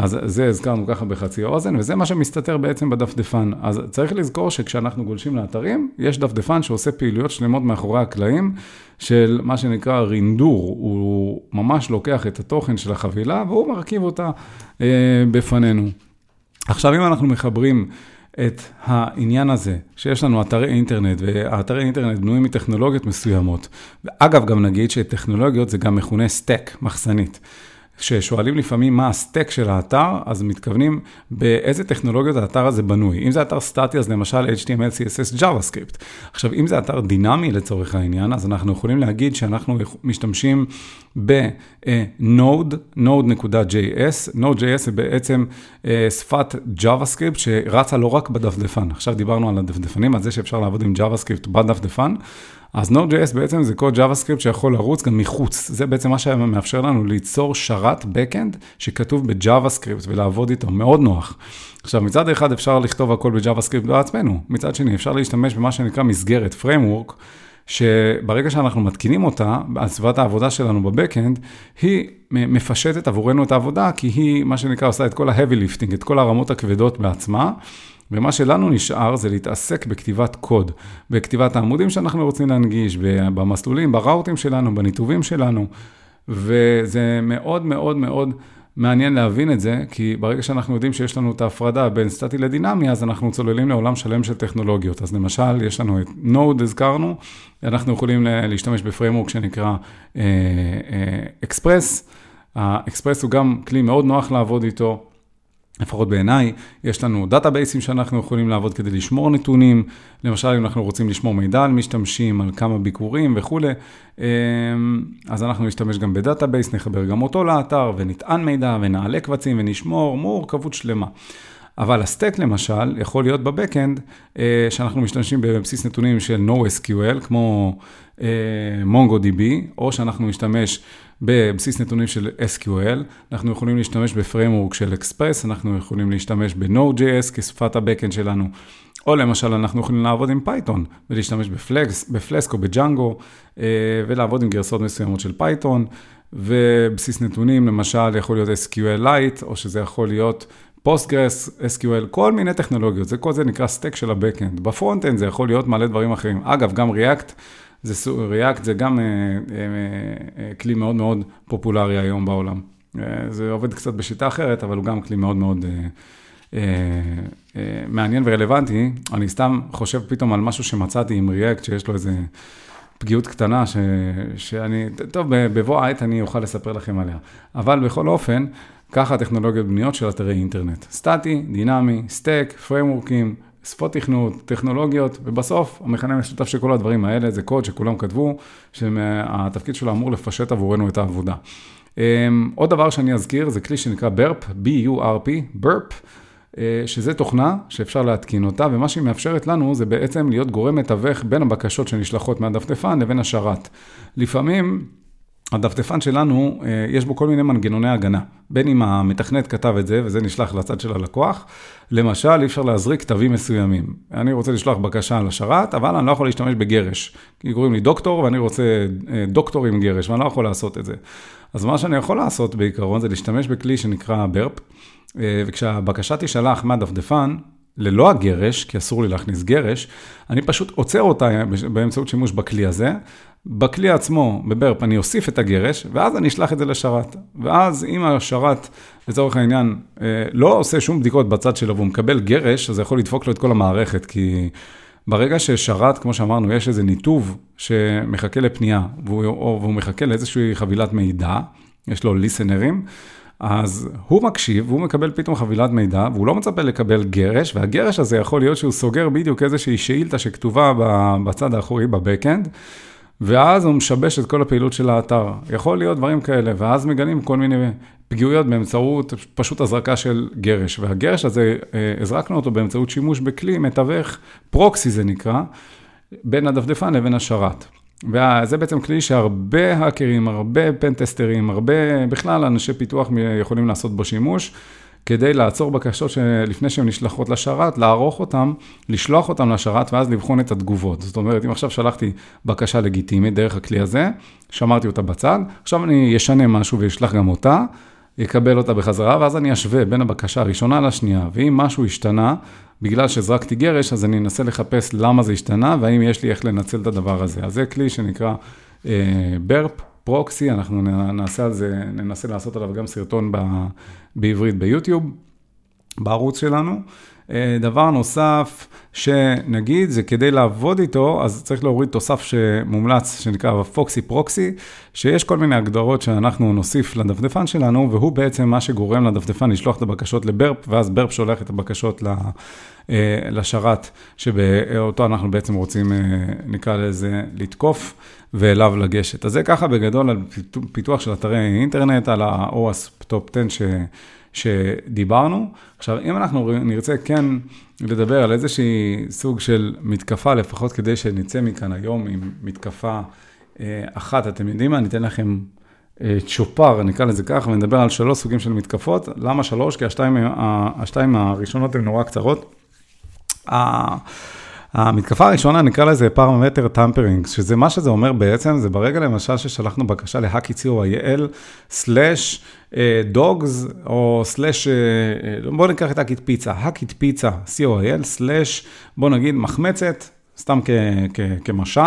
אז זה הזכרנו ככה בחצי האוזן, וזה מה שמסתתר בעצם בדפדפן. אז צריך לזכור שכשאנחנו גולשים לאתרים, יש דפדפן שעושה פעילויות שלמות מאחורי הקלעים, של מה שנקרא רינדור, הוא ממש לוקח את התוכן של החבילה, והוא מרכיב אותה בפנינו. עכשיו אם אנחנו מחברים את העניין הזה, שיש לנו אתרי אינטרנט, והאתרי אינטרנט בנויים מטכנולוגיות מסוימות, ואגב גם נגיד שטכנולוגיות זה גם מכונה סטק, מחסנית, כששואלים לפעמים מה הסטק של האתר, אז מתכוונים באיזה טכנולוגיות האתר הזה בנוי. אם זה אתר סטטי, אז למשל HTML, CSS, JavaScript. עכשיו, אם זה אתר דינמי לצורך העניין, אז אנחנו יכולים להגיד שאנחנו משתמשים ב-Node, Node.js. Node.js זה בעצם שפת JavaScript שרצה לא רק בדפדפן. עכשיו דיברנו על הדפדפנים, על זה שאפשר לעבוד עם JavaScript בדפדפן. אז Node.js בעצם זה קוד JavaScript שיכול לרוץ גם מחוץ. זה בעצם מה שמאפשר לנו ליצור שרת backend שכתוב ב-JavaScript ולעבוד איתו. מאוד נוח. עכשיו, מצד אחד אפשר לכתוב הכל ב-JavaScript בעצמנו. מצד שני, אפשר להשתמש במה שנקרא מסגרת, framework, שברגע שאנחנו מתקינים אותה, סביבת העבודה שלנו בבקאנד, היא מפשטת עבורנו את העבודה, כי היא, מה שנקרא, עושה את כל ה-heavy lifting, את כל הרמות הכבדות בעצמה, ומה שלנו נשאר זה להתעסק בכתיבת קוד, בכתיבת העמודים שאנחנו רוצים להנגיש, במסלולים, בראוטים שלנו, בניתובים שלנו, וזה מאוד מאוד מאוד מעניין להבין את זה, כי ברגע שאנחנו יודעים שיש לנו את ההפרדה בין סטטי לדינמי, אז אנחנו צוללים לעולם שלם של טכנולוגיות. אז למשל, יש לנו את Node, הזכרנו, אנחנו יכולים להשתמש בפריימורק שנקרא Express. ה-Express הוא גם כלי מאוד נוח לעבוד איתו, לפחות בעיניי. יש לנו דאטאבייסים שאנחנו יכולים לעבוד כדי לשמור נתונים, למשל אם אנחנו רוצים לשמור מידע על משתמשים, על כמה ביקורים וכו'. אז אנחנו נשתמש גם בדאטאבייס, נחבר גם אותו לאתר ונטען מידע ונעלה קבצים ונשמור מורכבות שלמה. אבל הסטק למשל יכול להיות בבקאנד שאנחנו משתמשים בבסיס נתונים של NoSQL כמו MongoDB, או שאנחנו נשתמש בבסיס נתונים של SQL, אנחנו יכולים להשתמש בפריימורק של Express, אנחנו יכולים להשתמש ב-Node.js כשפת הבקאנד שלנו, או למשל אנחנו יכולים לעבוד עם Python ולהשתמש בפלסק או בג'נגו ולעבוד עם גרסאות מסוימות של Python, ובסיס נתונים למשל יכול להיות SQLite, או שזה יכול להיות Postgres, SQL, כל מיני טכנולוגיות. זה כל זה נקרא סטק של הבקאנד. בפרונט-אנד זה יכול להיות מלא דברים אחרים. אגב, גם React זה גם כלי מאוד מאוד פופולרי היום בעולם. זה עובד קצת בשיטה אחרת, אבל הוא גם כלי מאוד מאוד מעניין ורלוונטי. אני סתם חושב פתאום על משהו שמצאתי עם React, שיש לו איזה פגיעות קטנה שאני, טוב, בבוא העת אני אוכל לספר לכם עליה. אבל בכל אופן, ככה הטכנולוגיות בנויות של אתרי אינטרנט. סטטי, דינמי, סטק, פריימורקים, שפות תכנות, טכנולוגיות, ובסוף המכנה המשותף של כל הדברים האלה זה קוד שכולם כתבו, שהתפקיד שלו אמור לפשט עבורנו את העבודה. עוד דבר שאני אזכיר זה כלי שנקרא BURP, B-U-R-P, BURP, שזה תוכנה שאפשר להתקין אותה, ומה שהיא מאפשרת לנו זה בעצם להיות גורם מתווך בין הבקשות שנשלחות מהדפדפן לבין השרת. לפעמים הדפדפן שלנו, יש בו כל מיני מנגנוני הגנה. בין אם המתכנת כתב את זה, וזה נשלח לצד של הלקוח, למשל, אי אפשר להזריק תווים מסוימים. אני רוצה לשלוח בקשה לשרת, אבל אני לא יכול להשתמש בגרש. כי קוראים לי דוקטור, ואני רוצה דוקטור עם גרש, ואני לא יכול לעשות את זה. אז מה שאני יכול לעשות בעיקרון, זה להשתמש בכלי שנקרא ברפ, וכשהבקשה תשלח מהדפדפן, ללא הגרש, כי אסור לי להכניס גרש, אני פשוט עוצר אותה באמצעות שימוש בכלי הזה, בכלי עצמו, בברפ, אני אוסיף את הגרש, ואז אני אשלח את זה לשרת. ואז אם השרת, לצורך העניין, לא עושה שום בדיקות בצד שלו, והוא מקבל גרש, אז זה יכול לדפוק לו את כל המערכת, כי ברגע ששרת, כמו שאמרנו, יש איזה ניתוב שמחכה לפנייה, והוא מחכה לאיזושהי חבילת מידע, יש לו ליסנרים, אז הוא מקשיב, והוא מקבל פתאום חבילת מידע, והוא לא מצפה לקבל גרש, והגרש הזה יכול להיות שהוא סוגר בדיוק איזושהי שאילתה שכתובה בצד האחורי, בבקאנד, ואז הוא משבש את כל הפעילות של האתר. יכול להיות דברים כאלה, ואז מגלים כל מיני פגיעויות באמצעות פשוט הזרקה של גרש. והגרש הזה, הזרקנו אותו באמצעות שימוש בכלי, מתווך, פרוקסי זה נקרא, בין הדפדפן לבין השרת. וזה בעצם כלי שהרבה האקרים, הרבה פנטסטרים, הרבה בכלל אנשי פיתוח יכולים לעשות בו שימוש, כדי לעצור בקשות שלפני שהן נשלחות לשרת, לערוך אותן, לשלוח אותן לשרת, ואז לבחון את התגובות. זאת אומרת, אם עכשיו שלחתי בקשה לגיטימית דרך הכלי הזה, שמרתי אותה בצד, עכשיו אני אשנה משהו וישלח גם אותה, יקבל אותה בחזרה, ואז אני אשווה בין הבקשה הראשונה לשנייה, ואם משהו השתנה, בגלל שזרקתי גרש, אז אני אנסה לחפש למה זה השתנה, והאם יש לי איך לנצל את הדבר הזה. אז זה כלי שנקרא ברפ, פרוקסי, אנחנו נעשה על זה, ננסה לעשות עליו גם סרטון בעברית ביוטיוב, בערוץ שלנו. דבר נוסף שנגיד, זה כדי לעבוד איתו, אז צריך להוריד תוסף שמומלץ, שנקרא פוקסי פרוקסי, שיש כל מיני הגדרות שאנחנו נוסיף לדפדפן שלנו, והוא בעצם מה שגורם לדפדפן לשלוח את הבקשות לברפ, ואז ברפ שולח את הבקשות לשרת, שבאותו אנחנו בעצם רוצים, נקרא לזה, לתקוף, ואליו לגשת. אז זה ככה בגדול על פיתוח של אתרי אינטרנט, על ה-OWASP TOP 10 שדיברנו. עכשיו, אם אנחנו נרצה כן לדבר על איזושהי סוג של מתקפה, לפחות כדי שנצא מכאן היום עם מתקפה אחת, אתם יודעים מה? ניתן לכם צ'ופר, נקרא לזה כך, ונדבר על 3 סוגים של מתקפות. למה 3? כי השתיים הראשונות הן נורא קצרות. המתקפה הראשונה נקרא לזה פרמטר טמפרינג, שזה מה שזה אומר בעצם, זה ברגע למשל ששלחנו בקשה hackit.co.il/dogs, או slash, בואו ניקח את hackit pizza, hackit.pizza.co.il/ בואו נגיד מחמצת, סתם כמשל,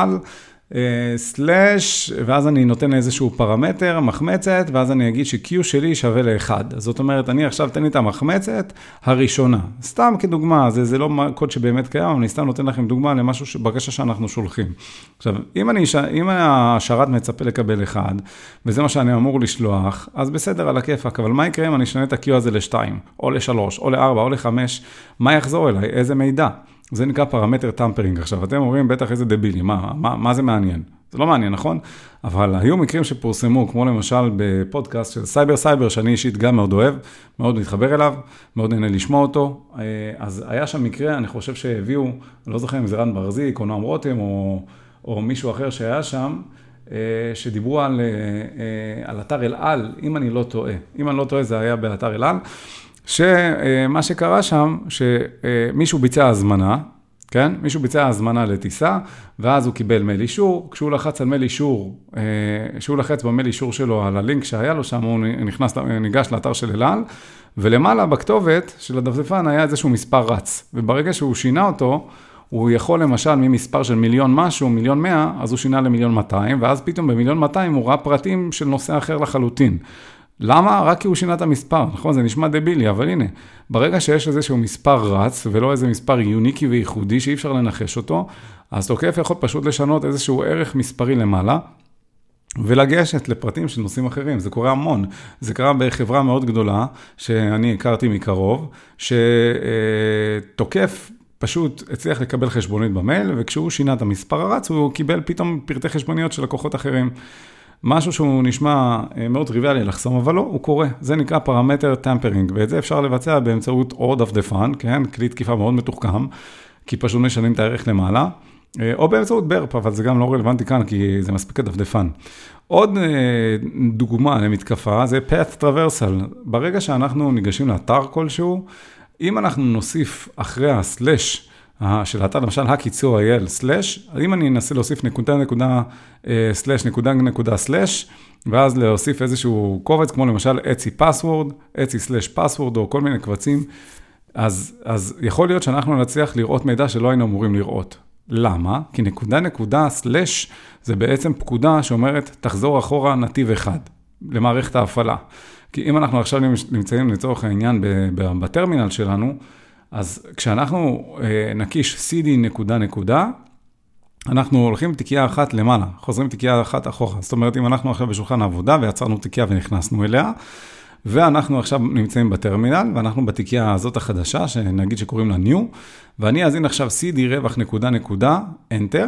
סלש, ואז אני נותן איזשהו פרמטר, מחמצת, ואז אני אגיד ש-Q שלי שווה ל1. זאת אומרת, אני עכשיו תן לי את המחמצת הראשונה. סתם כדוגמה, זה לא קוד שבאמת קיים, אני סתם נותן לכם דוגמה למשהו שבקשה שאנחנו שולחים. עכשיו, אם השרת מצפה לקבל 1, וזה מה שאני אמור לשלוח, אז בסדר על הכיפק, אבל מה יקרה אם אני אשנה את ה-Q הזה ל2, או ל3, או ל4, או ל5, מה יחזור אליי? איזה מידע? זה נקרא פרמטר טמפרינג. עכשיו, אתם אומרים, בטח איזה דבילי, מה זה מעניין? זה לא מעניין, נכון? אבל היו מקרים שפורסמו, כמו למשל בפודקאסט של סייבר, שאני אישית גם מאוד אוהב, מאוד מתחבר אליו, מאוד נהנה לשמוע אותו. אז היה שם מקרה, אני חושב שהביאו, לא זוכר אם זה רן ברזיק, או נועם רותם, או מישהו אחר שהיה שם, שדיברו על אתר אל-על, אם אני לא טועה. אם אני לא טועה, זה היה באתר אל-על. שמה שקרה שם, שמישהו ביצע הזמנה, כן? מישהו ביצע הזמנה לטיסה, ואז הוא קיבל מייל אישור, כשהוא לחץ על מייל אישור, כשהוא לחץ במייל אישור שלו על הלינק שהיה לו שם, הוא ניגש לאתר של אל-על, ולמעלה בכתובת של הדפדפן היה איזשהו מספר רץ, וברגע שהוא שינה אותו, הוא יכול למשל ממספר של 1,000,000 משהו, 1,100,000, אז הוא שינה ל1,200,000, ואז פתאום ב1,200,000 הוא ראה פרטים של נושא אחר לחלוטין. למה? רק כי הוא שינה את המספר, נכון? זה נשמע דבילי, אבל הנה, ברגע שיש איזשהו מספר רץ, ולא איזה מספר יוניקי וייחודי שאי אפשר לנחש אותו, אז תוקף יכול פשוט לשנות איזשהו ערך מספרי למעלה, ולגשת לפרטים של נושאים אחרים. זה קורה המון. זה קרה בחברה מאוד גדולה, שאני הכרתי מקרוב, שתוקף פשוט הצליח לקבל חשבונית במייל, וכשהוא שינה את המספר הרץ, הוא קיבל פתאום פרטי חשבוניות של לקוחות אחרים. משהו שהוא נשמע מאוד טריוויאלי לחסום, אבל לא, הוא קורה. זה נקרא פרמטר טמפרינג, ואת זה אפשר לבצע באמצעות או דפדפן, כן? כלי תקיפה מאוד מתוחכם, כי פשוט משנים את הערך למעלה, או באמצעות ברפ, אבל זה גם לא רלוונטי כאן, כי זה מספיק הדפדפן. עוד דוגמה למתקפה, זה path traversal. ברגע שאנחנו ניגשים לאתר כלשהו, אם אנחנו נוסיף אחרי ה-/ של האתר, למשל, hackit.co.il/, אם אני אנסה להוסיף ././, ואז להוסיף איזשהו קובץ, כמו למשל, etsy/password, או כל מיני קבצים, אז יכול להיות שאנחנו נצליח לראות מידע שלא היינו אמורים לראות. למה? כי .// זה בעצם פקודה שאומרת, תחזור אחורה נתיב אחד, למערכת ההפעלה. כי אם אנחנו עכשיו נמצאים לצורך העניין בטרמינל שלנו, אז כשאנחנו נקיש cd ... אנחנו הולכים תיקייה אחת למעלה, חוזרים תיקייה אחת אחורה. זאת אומרת, אם אנחנו עכשיו בשולחן העבודה ויצרנו תיקייה ונכנסנו אליה, ואנחנו עכשיו נמצאים בטרמינל, ואנחנו בתיקייה הזאת החדשה, שנגיד שקוראים לה new, ואני אזין עכשיו cd_, enter,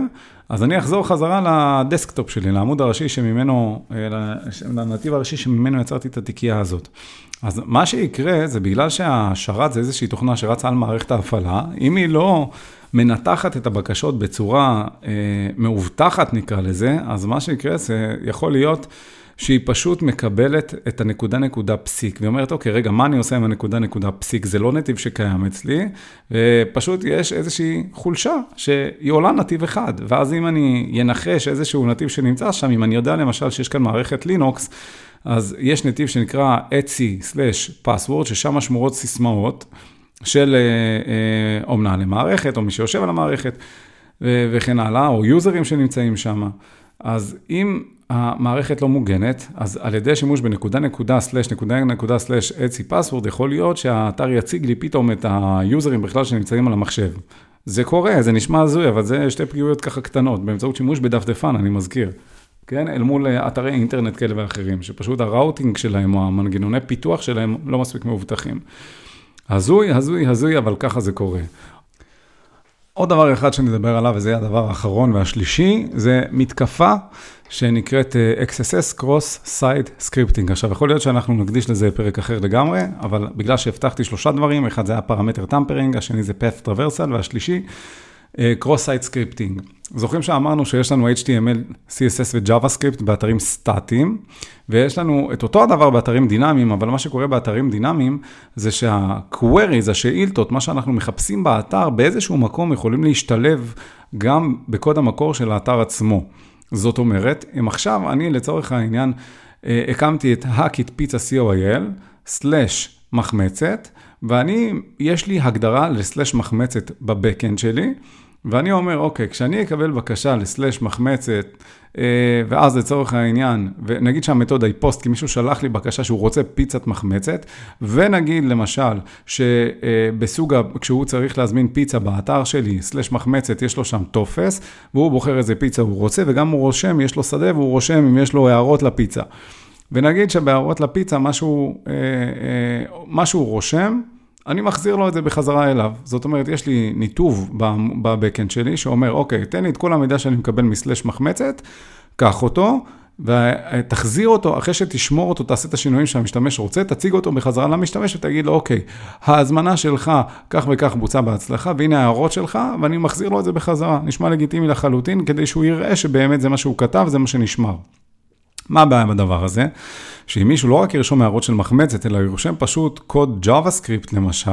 אז אני אחזור חזרה לדסקטופ שלי, לעמוד הראשי שממנו, לנתיב הראשי שממנו יצרתי את התיקייה הזאת. אז מה שיקרה זה בגלל שהשרת זה איזושהי תוכנה שרצה על מערכת ההפעלה, אם היא לא מנתחת את הבקשות בצורה מאובטחת נקרא לזה, אז מה שיקרה זה יכול להיות שהיא פשוט מקבלת את .., ואומרת, אוקיי, רגע, מה אני עושה עם ..? זה לא נתיב שקיים אצלי, ופשוט יש איזושהי חולשה שהיא עולה נתיב אחד, ואז אם אני ינחש איזשהו נתיב שנמצא שם, אם אני יודע למשל שיש כאן מערכת לינוקס, אז יש נתיב שנקרא etsy/password, ששם שמורות סיסמאות של אומנה למערכת, או מי שיושב על המערכת, וכן הלאה, או יוזרים שנמצאים שם. אז אם המערכת לא מוגנת, אז על ידי שימוש בנקודה נקודה סלש נקודה נקודה סלש etsy password, יכול להיות שהאתר יציג לי פתאום את היוזרים בכלל שנמצאים על המחשב. זה קורה, זה נשמע הזוי, אבל זה שתי פגיעויות ככה קטנות, באמצעות שימוש בדפדפן, אני מזכיר. כן? אל מול אתרי אינטרנט כאלה ואחרים, שפשוט הראוטינג שלהם או המנגנוני פיתוח שלהם לא מספיק מאובטחים. הזוי, אבל ככה זה קורה. עוד דבר אחד שנדבר עליו, וזה הדבר האחרון והשלישי, זה מתקפה שנקראת XSS Cross Site Scripting. עכשיו, יכול להיות שאנחנו נקדיש לזה פרק אחר לגמרי, אבל בגלל שהבטחתי שלושה דברים, אחד זה הפרמטר טמפרינג, השני זה Path Traversal, והשלישי, Cross Site Scripting. זוכרים שאמרנו שיש לנו HTML, CSS ו-JavaScript באתרים סטטיים, ויש לנו את אותו הדבר באתרים דינמיים, אבל מה שקורה באתרים דינמיים, זה שה-queries, השאילתות, מה שאנחנו מחפשים באתר, באיזשהו מקום יכולים להשתלב גם בקוד המקור של האתר עצמו. זאת אומרת, אם עכשיו אני לצורך העניין, הקמתי את hackitpizza.co.il/מחמצת, ואני, יש לי הגדרה לסלש מחמצת בבקאנד שלי, ואני אומר, אוקיי, כשאני אקבל בקשה לסלש מחמצת, ואז לצורך העניין, ונגיד שהמתודה היא פוסט, כי מישהו שלח לי בקשה שהוא רוצה פיצת מחמצת, ונגיד למשל, שבסוג, כשהוא צריך להזמין פיצה באתר שלי, סלש מחמצת, יש לו שם טופס, והוא בוחר איזה פיצה הוא רוצה, וגם הוא רושם, יש לו שדה, והוא רושם אם יש לו הערות לפיצה. ונגיד שבהערות לפיצה, משהו רושם, אני מחזיר לו את זה בחזרה אליו. זאת אומרת, יש לי ניתוב בבקאנד שלי שאומר, אוקיי, תן לי את כל המידע שאני מקבל מסלש מחמצת, קח אותו ותחזיר אותו, אחרי שתשמור אותו, תעשה את השינויים שהמשתמש רוצה, תציג אותו בחזרה למשתמש ותגיד לו, אוקיי, ההזמנה שלך כך וכך בוצע בהצלחה, והנה ההערות שלך, ואני מחזיר לו את זה בחזרה. נשמע לגיטימי לחלוטין, כדי שהוא יראה שבאמת זה מה שהוא כתב, זה מה שנשמר. מה הבעיה בדבר הזה? שאם מישהו לא רק ירשום הערות של מחמצת, אלא ירשום פשוט קוד JavaScript למשל,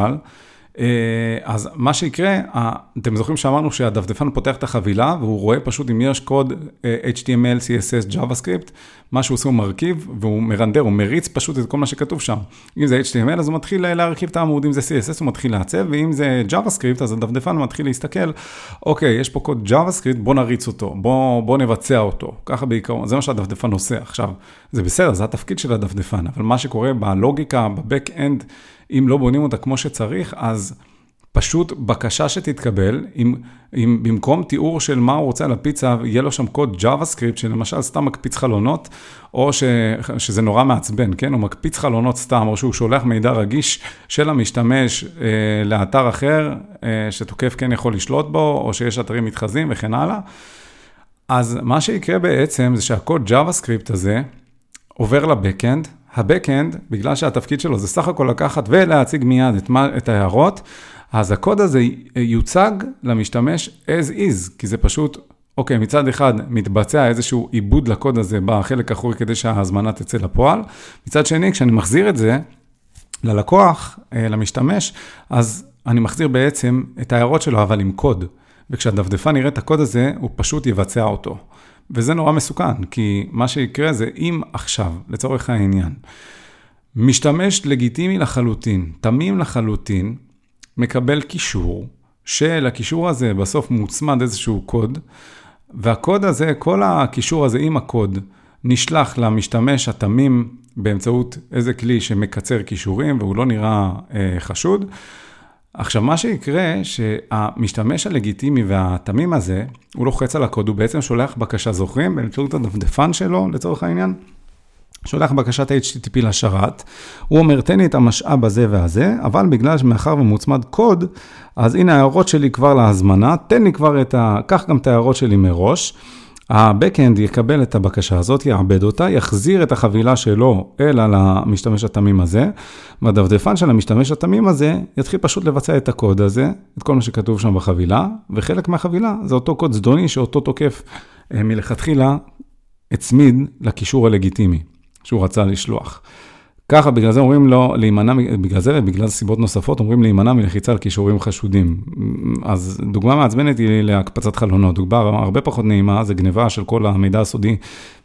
אז מה שיקרה, אתם זוכרים שאמרנו שהדפדפן פותח את החבילה, והוא רואה פשוט אם יש קוד HTML, CSS, JavaScript, מה שהוא עושה הוא מרכיב, והוא מרנדר, הוא מריץ פשוט את כל מה שכתוב שם. אם זה HTML, אז הוא מתחיל להרכיב את העמוד, אם זה CSS, הוא מתחיל לעצב, ואם זה JavaScript, אז הדפדפן מתחיל להסתכל, אוקיי, יש פה קוד JavaScript, בוא נריץ אותו, בוא נבצע אותו. ככה בעיקרון, זה מה שהדפדפן עושה. עכשיו, זה בסדר, זה התפקיד של הדפדפן, אבל מה שקורה בלוגיקה, בבק-אנד, אם לא בונים אותה כמו שצריך, אז פשוט בקשה שתתקבל, אם במקום תיאור של מה הוא רוצה על הפיצה, יהיה לו שם קוד JavaScript, שלמשל סתם מקפיץ חלונות, או שזה נורא מעצבן, כן? הוא מקפיץ חלונות סתם, או שהוא שולח מידע רגיש של המשתמש לאתר אחר, שתוקף כן יכול לשלוט בו, או שיש אתרים מתחזים וכן הלאה. אז מה שיקרה בעצם, זה שהקוד JavaScript הזה, עובר לבקאנד, הבקאנד, בגלל שהתפקיד שלו זה סך הכל לקחת ולהציג מיד את ההערות, אז הקוד הזה יוצג למשתמש as is, כי זה פשוט, אוקיי, מצד אחד מתבצע איזשהו עיבוד לקוד הזה בחלק האחורי כדי שההזמנה תצא לפועל, מצד שני, כשאני מחזיר את זה ללקוח, למשתמש, אז אני מחזיר בעצם את ההערות שלו, אבל עם קוד, וכשהדפדפן יראה את הקוד הזה, הוא פשוט יבצע אותו. וזה נורא מסוכן, כי מה שיקרה זה אם עכשיו, לצורך העניין, משתמש לגיטימי לחלוטין, תמים לחלוטין, מקבל קישור, שלקישור הזה בסוף מוצמד איזשהו קוד, והקוד הזה, כל הקישור הזה עם הקוד, נשלח למשתמש התמים באמצעות איזה כלי שמקצר קישורים, והוא לא נראה חשוד. עכשיו, מה שיקרה, שהמשתמש הלגיטימי והתמים הזה, הוא לוחץ על הקוד, הוא בעצם שולח בקשה, זוכרים, באמצעות הדפדפן שלו, לצורך העניין, שולח בקשת HTTP לשרת, הוא אומר, תן לי את המשאב הזה והזה, אבל בגלל שמאחר ומוצמד קוד, אז הנה ההערות שלי כבר להזמנה, תן לי כבר כך גם את ההערות שלי מראש, הבקאנד יקבל את הבקשה הזאת, יעבד אותה, יחזיר את החבילה שלו אלא למשתמש התמים הזה, והדפדפן של המשתמש התמים הזה יתחיל פשוט לבצע את הקוד הזה, את כל מה שכתוב שם בחבילה, וחלק מהחבילה זה אותו קוד זדוני שאותו תוקף מלכתחילה הצמיד לקישור הלגיטימי שהוא רצה לשלוח. ככה, בגלל זה אומרים לו להימנע, בגלל זה ובגלל סיבות נוספות, אומרים להימנע מלחיצה על קישורים חשודים. אז דוגמה מעצבנת היא להקפצת חלונות. דוגמה הרבה פחות נעימה, זה גניבה של כל המידע הסודי,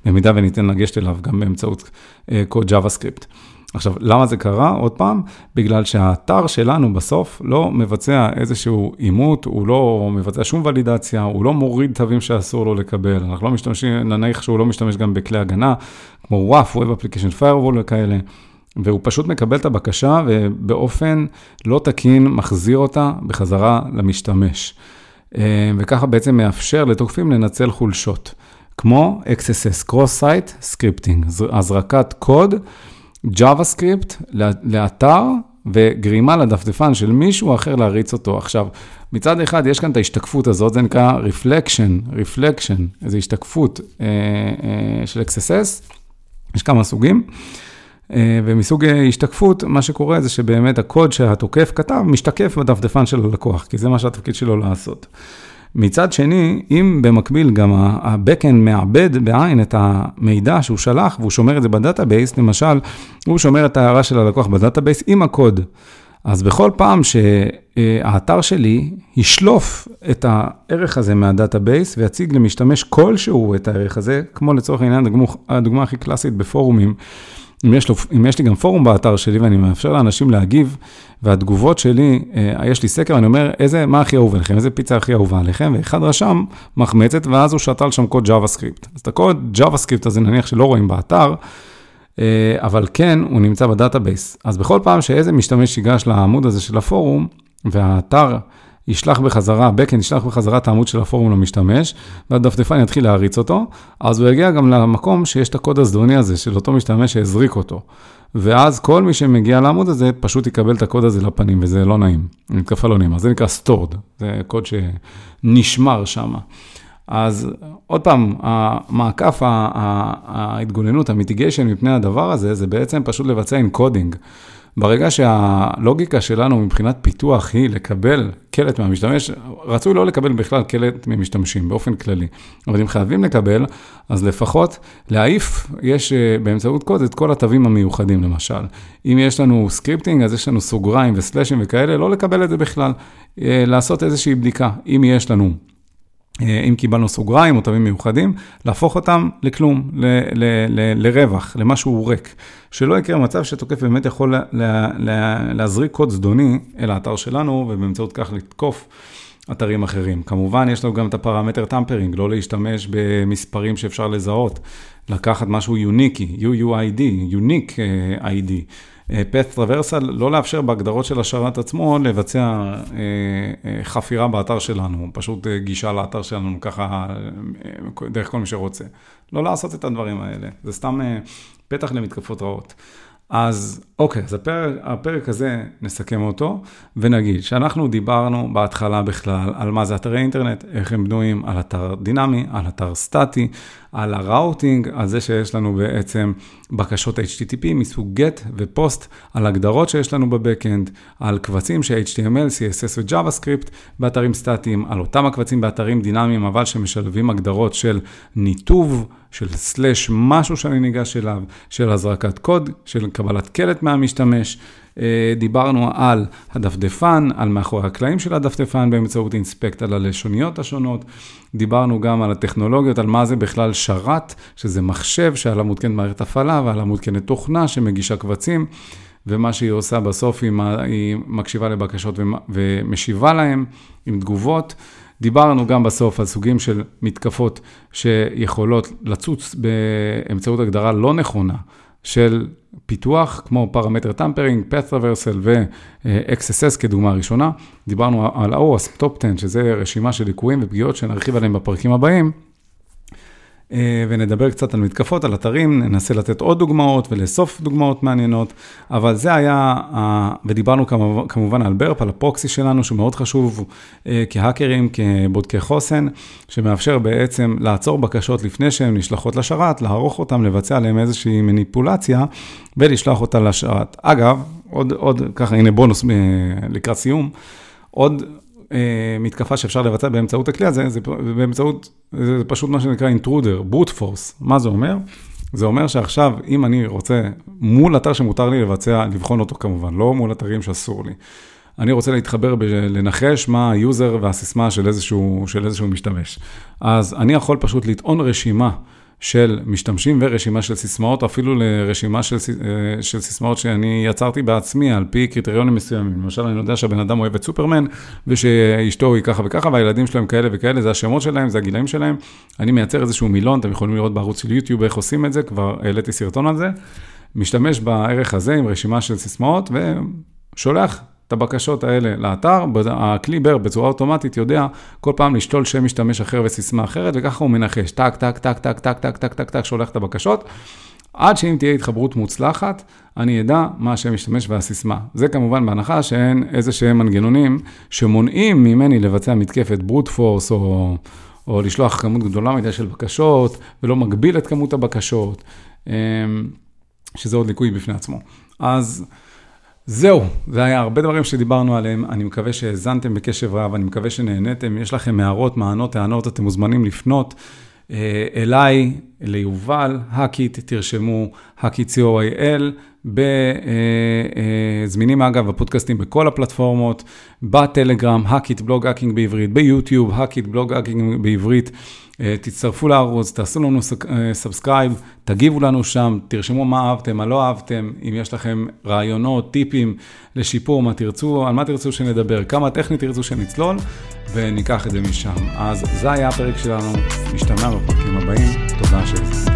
במידה וניתן לגשת אליו גם באמצעות קוד JavaScript. עכשיו, למה זה קרה? עוד פעם, בגלל שהאתר שלנו בסוף לא מבצע איזשהו אימות, הוא לא מבצע שום ולידציה, הוא לא מוריד תווים שאסור לו לקבל. אנחנו לא משתמשים, נניח שהוא לא משתמש גם בכלי הגנה, כמו WAF, Web Application Firewall וכאלה. והוא פשוט מקבל את הבקשה ובאופן לא תקין מחזיר אותה בחזרה למשתמש. וככה בעצם מאפשר לתוקפים לנצל חולשות, כמו XSS, Cross-Site Scripting, הזרקת קוד, JavaScript לאתר וגרימה לדפדפן של מישהו אחר להריץ אותו. עכשיו, מצד אחד יש כאן את ההשתקפות הזאת, זה נקרא Reflection, איזו השתקפות של XSS, יש כמה סוגים. ומסוג השתקפות, מה שקורה זה שבאמת הקוד שהתוקף כתב משתקף בדפדפן של הלקוח, כי זה מה שהתפקיד שלו לעשות. מצד שני, אם במקביל גם ה-Backend מעבד בעין את המידע שהוא שלח, והוא שומר את זה בדאטאבייס, למשל, הוא שומר את ההערה של הלקוח בדאטאבייס עם הקוד. אז בכל פעם שהאתר שלי ישלוף את הערך הזה מהדאטאבייס, ויציג למשתמש כלשהו את הערך הזה, כמו לצורך העניין, הדוגמה הכי קלאסית בפורומים, אם יש לי גם פורום באתר שלי, ואני מאפשר לאנשים להגיב, והתגובות שלי, יש לי סקר, אני אומר, מה הכי אהוב עליכם, איזה פיצה הכי אהובה עליכם, ואחד רשם מחמצת, ואז הוא שתל שם קוד JavaScript. אז את הקוד JavaScript הזה נניח שלא רואים באתר, אבל כן, הוא נמצא בדאטאבייס. אז בכל פעם שאיזה משתמש ייגש לעמוד הזה של הפורום, והאתר ישלח בחזרה, הבקן ישלח בחזרה את העמוד של הפורום למשתמש, והדפדפן יתחיל להריץ אותו, אז הוא יגיע גם למקום שיש את הקוד הזדוני הזה, של אותו משתמש שהזריק אותו. ואז כל מי שמגיע לעמוד הזה, פשוט יקבל את הקוד הזה לפנים, וזה לא נעים. מתקפה לא נעימה, זה נקרא stored, זה קוד שנשמר שם. אז עוד פעם, המעקף, ההתגוננות, המיטיגיישן מפני הדבר הזה, זה בעצם פשוט לבצע אנקודינג. ברגע שהלוגיקה שלנו מבחינת פיתוח היא לקבל קלט מהמשתמש, רצוי לא לקבל בכלל קלט ממשתמשים באופן כללי. אבל אם חייבים לקבל, אז לפחות להעיף, יש באמצעות קוד את כל התווים המיוחדים למשל. אם יש לנו סקריפטינג, אז יש לנו סוגריים וסלשים וכאלה, לא לקבל את זה בכלל, לעשות איזושהי בדיקה. אם קיבלנו סוגריים או תווים מיוחדים, להפוך אותם לכלום, לרווח, למשהו ריק. שלא יקרה מצב שתוקף באמת יכול להזריק קוד זדוני אל האתר שלנו, ובאמצעות כך לתקוף אתרים אחרים. כמובן, יש לנו גם את הפרמטר טמפרינג, לא להשתמש במספרים שאפשר לזהות, לקחת משהו יוניקי, UUID, יוניק ID. path traversal, לא לאפשר בהגדרות של השרת עצמו לבצע חפירה באתר שלנו, פשוט גישה לאתר שלנו ככה דרך כל מי שרוצה. לא לעשות את הדברים האלה, זה סתם פתח למתקפות רעות. אז אוקיי, אז הפרק הזה נסכם אותו ונגיד שאנחנו דיברנו בהתחלה בכלל על מה זה אתרי אינטרנט, איך הם בנויים, על אתר דינמי, על אתר סטטי, על הראוטינג, על זה שיש לנו בעצם בקשות HTTP מסוג GET ו-POST, על הגדרות שיש לנו בבקאנד, על קבצים של HTML, CSS ו-JavaScript באתרים סטטיים, על אותם הקבצים באתרים דינמיים אבל שמשלבים הגדרות של ניתוב, של סלש משהו שאני ניגש אליו, של הזרקת קוד, של קבלת קלט מהמשתמש. דיברנו על הדפדפן, על מאחורי הקלעים של הדפדפן באמצעות אינספקט, על הלשוניות השונות. דיברנו גם על הטכנולוגיות, על מה זה בכלל שרת, שזה מחשב שעלה מותקנת מערכת הפעלה ועלה מותקנת תוכנה שמגישה קבצים, ומה שהיא עושה בסוף היא מקשיבה לבקשות ומשיבה להם עם תגובות. דיברנו גם בסוף על סוגים של מתקפות שיכולות לצוץ באמצעות הגדרה לא נכונה של פיתוח, כמו פרמטר טמפרינג, path traversal ו-XSS כדוגמה ראשונה. דיברנו על OWASP TOP 10, שזה רשימה של ליקויים ופגיעות שנרחיב עליהם בפרקים הבאים. ונדבר קצת על מתקפות, על אתרים, ננסה לתת עוד דוגמאות ולאסוף דוגמאות מעניינות, אבל זה היה, ודיברנו כמובן על ברפ, על הפרוקסי שלנו, שהוא מאוד חשוב כהאקרים, כבודקי חוסן, שמאפשר בעצם לעצור בקשות לפני שהן נשלחות לשרת, לערוך אותם, לבצע עליהם איזושהי מניפולציה, ולשלח אותה לשרת. אגב, עוד ככה, הנה בונוס לקראת סיום, עוד מתקפה שאפשר לבצע באמצעות הכלי הזה, זה פשוט מה שנקרא Intruder, Brute Force. מה זה אומר? זה אומר שעכשיו, אם אני רוצה, מול אתר שמותר לי לבצע, לבחון אותו כמובן, לא מול אתרים שאסור לי. אני רוצה להתחבר לנחש מה היוזר והסיסמה של איזשהו משתמש. אז אני יכול פשוט לטעון רשימה של משתמשים ורשימה של סיסמאות, אפילו לרשימה של סיסמאות שאני יצרתי בעצמי על פי קריטריונים מסוימים. למשל, אני יודע שהבן אדם אוהב את סופרמן, ושאשתו היא ככה וככה, והילדים שלהם כאלה וכאלה, זה השמות שלהם, זה הגילאים שלהם. אני מייצר איזשהו מילון, אתם יכולים לראות בערוץ של יוטיוב איך עושים את זה, כבר העליתי סרטון על זה. משתמש בערך הזה עם רשימה של סיסמאות, ושולח את הבקשות האלה לאתר, הקליבר בצורה אוטומטית יודע כל פעם לשתול שם משתמש אחר וסיסמה אחרת, וככה הוא מנחש, טק, טק, טק, טק, טק, טק, טק, טק, טק, שולח את הבקשות, עד שאם תהיה התחברות מוצלחת, אני אדע מה השם משתמש והסיסמה. זה כמובן בהנחה שאין איזה שהם מנגנונים שמונעים ממני לבצע מתקפת ברוט פורס או לשלוח כמות גדולה מדי של בקשות, ולא מגביל את כמות הבקשות, שזה עוד ליקוי בפני עצמו. אז זהו, זה היה הרבה דברים שדיברנו עליהם, אני מקווה שהזנתם בקשב רב, אני מקווה שנהנתם, יש לכם הערות, מענות, טענות, אתם מוזמנים לפנות אליי, ליובל, הקית, תרשמו, הקית co.il, זמינים אגב הפודקאסטים בכל הפלטפורמות, בטלגרם, הקית בלוג האקינג בעברית, ביוטיוב, הקית בלוג האקינג בעברית, תצטרפו לערוץ, תעשו לנו סאבסקרייב, תגיבו לנו שם, תרשמו מה אהבתם, מה לא אהבתם, אם יש לכם רעיונות, טיפים לשיפור, מה תרצו, על מה תרצו שנדבר, כמה טכנית תרצו שנצלול, וניקח את זה משם. אז זה היה הפרק שלנו, נשתמע בפרקים הבאים, תודה שהזמנתם.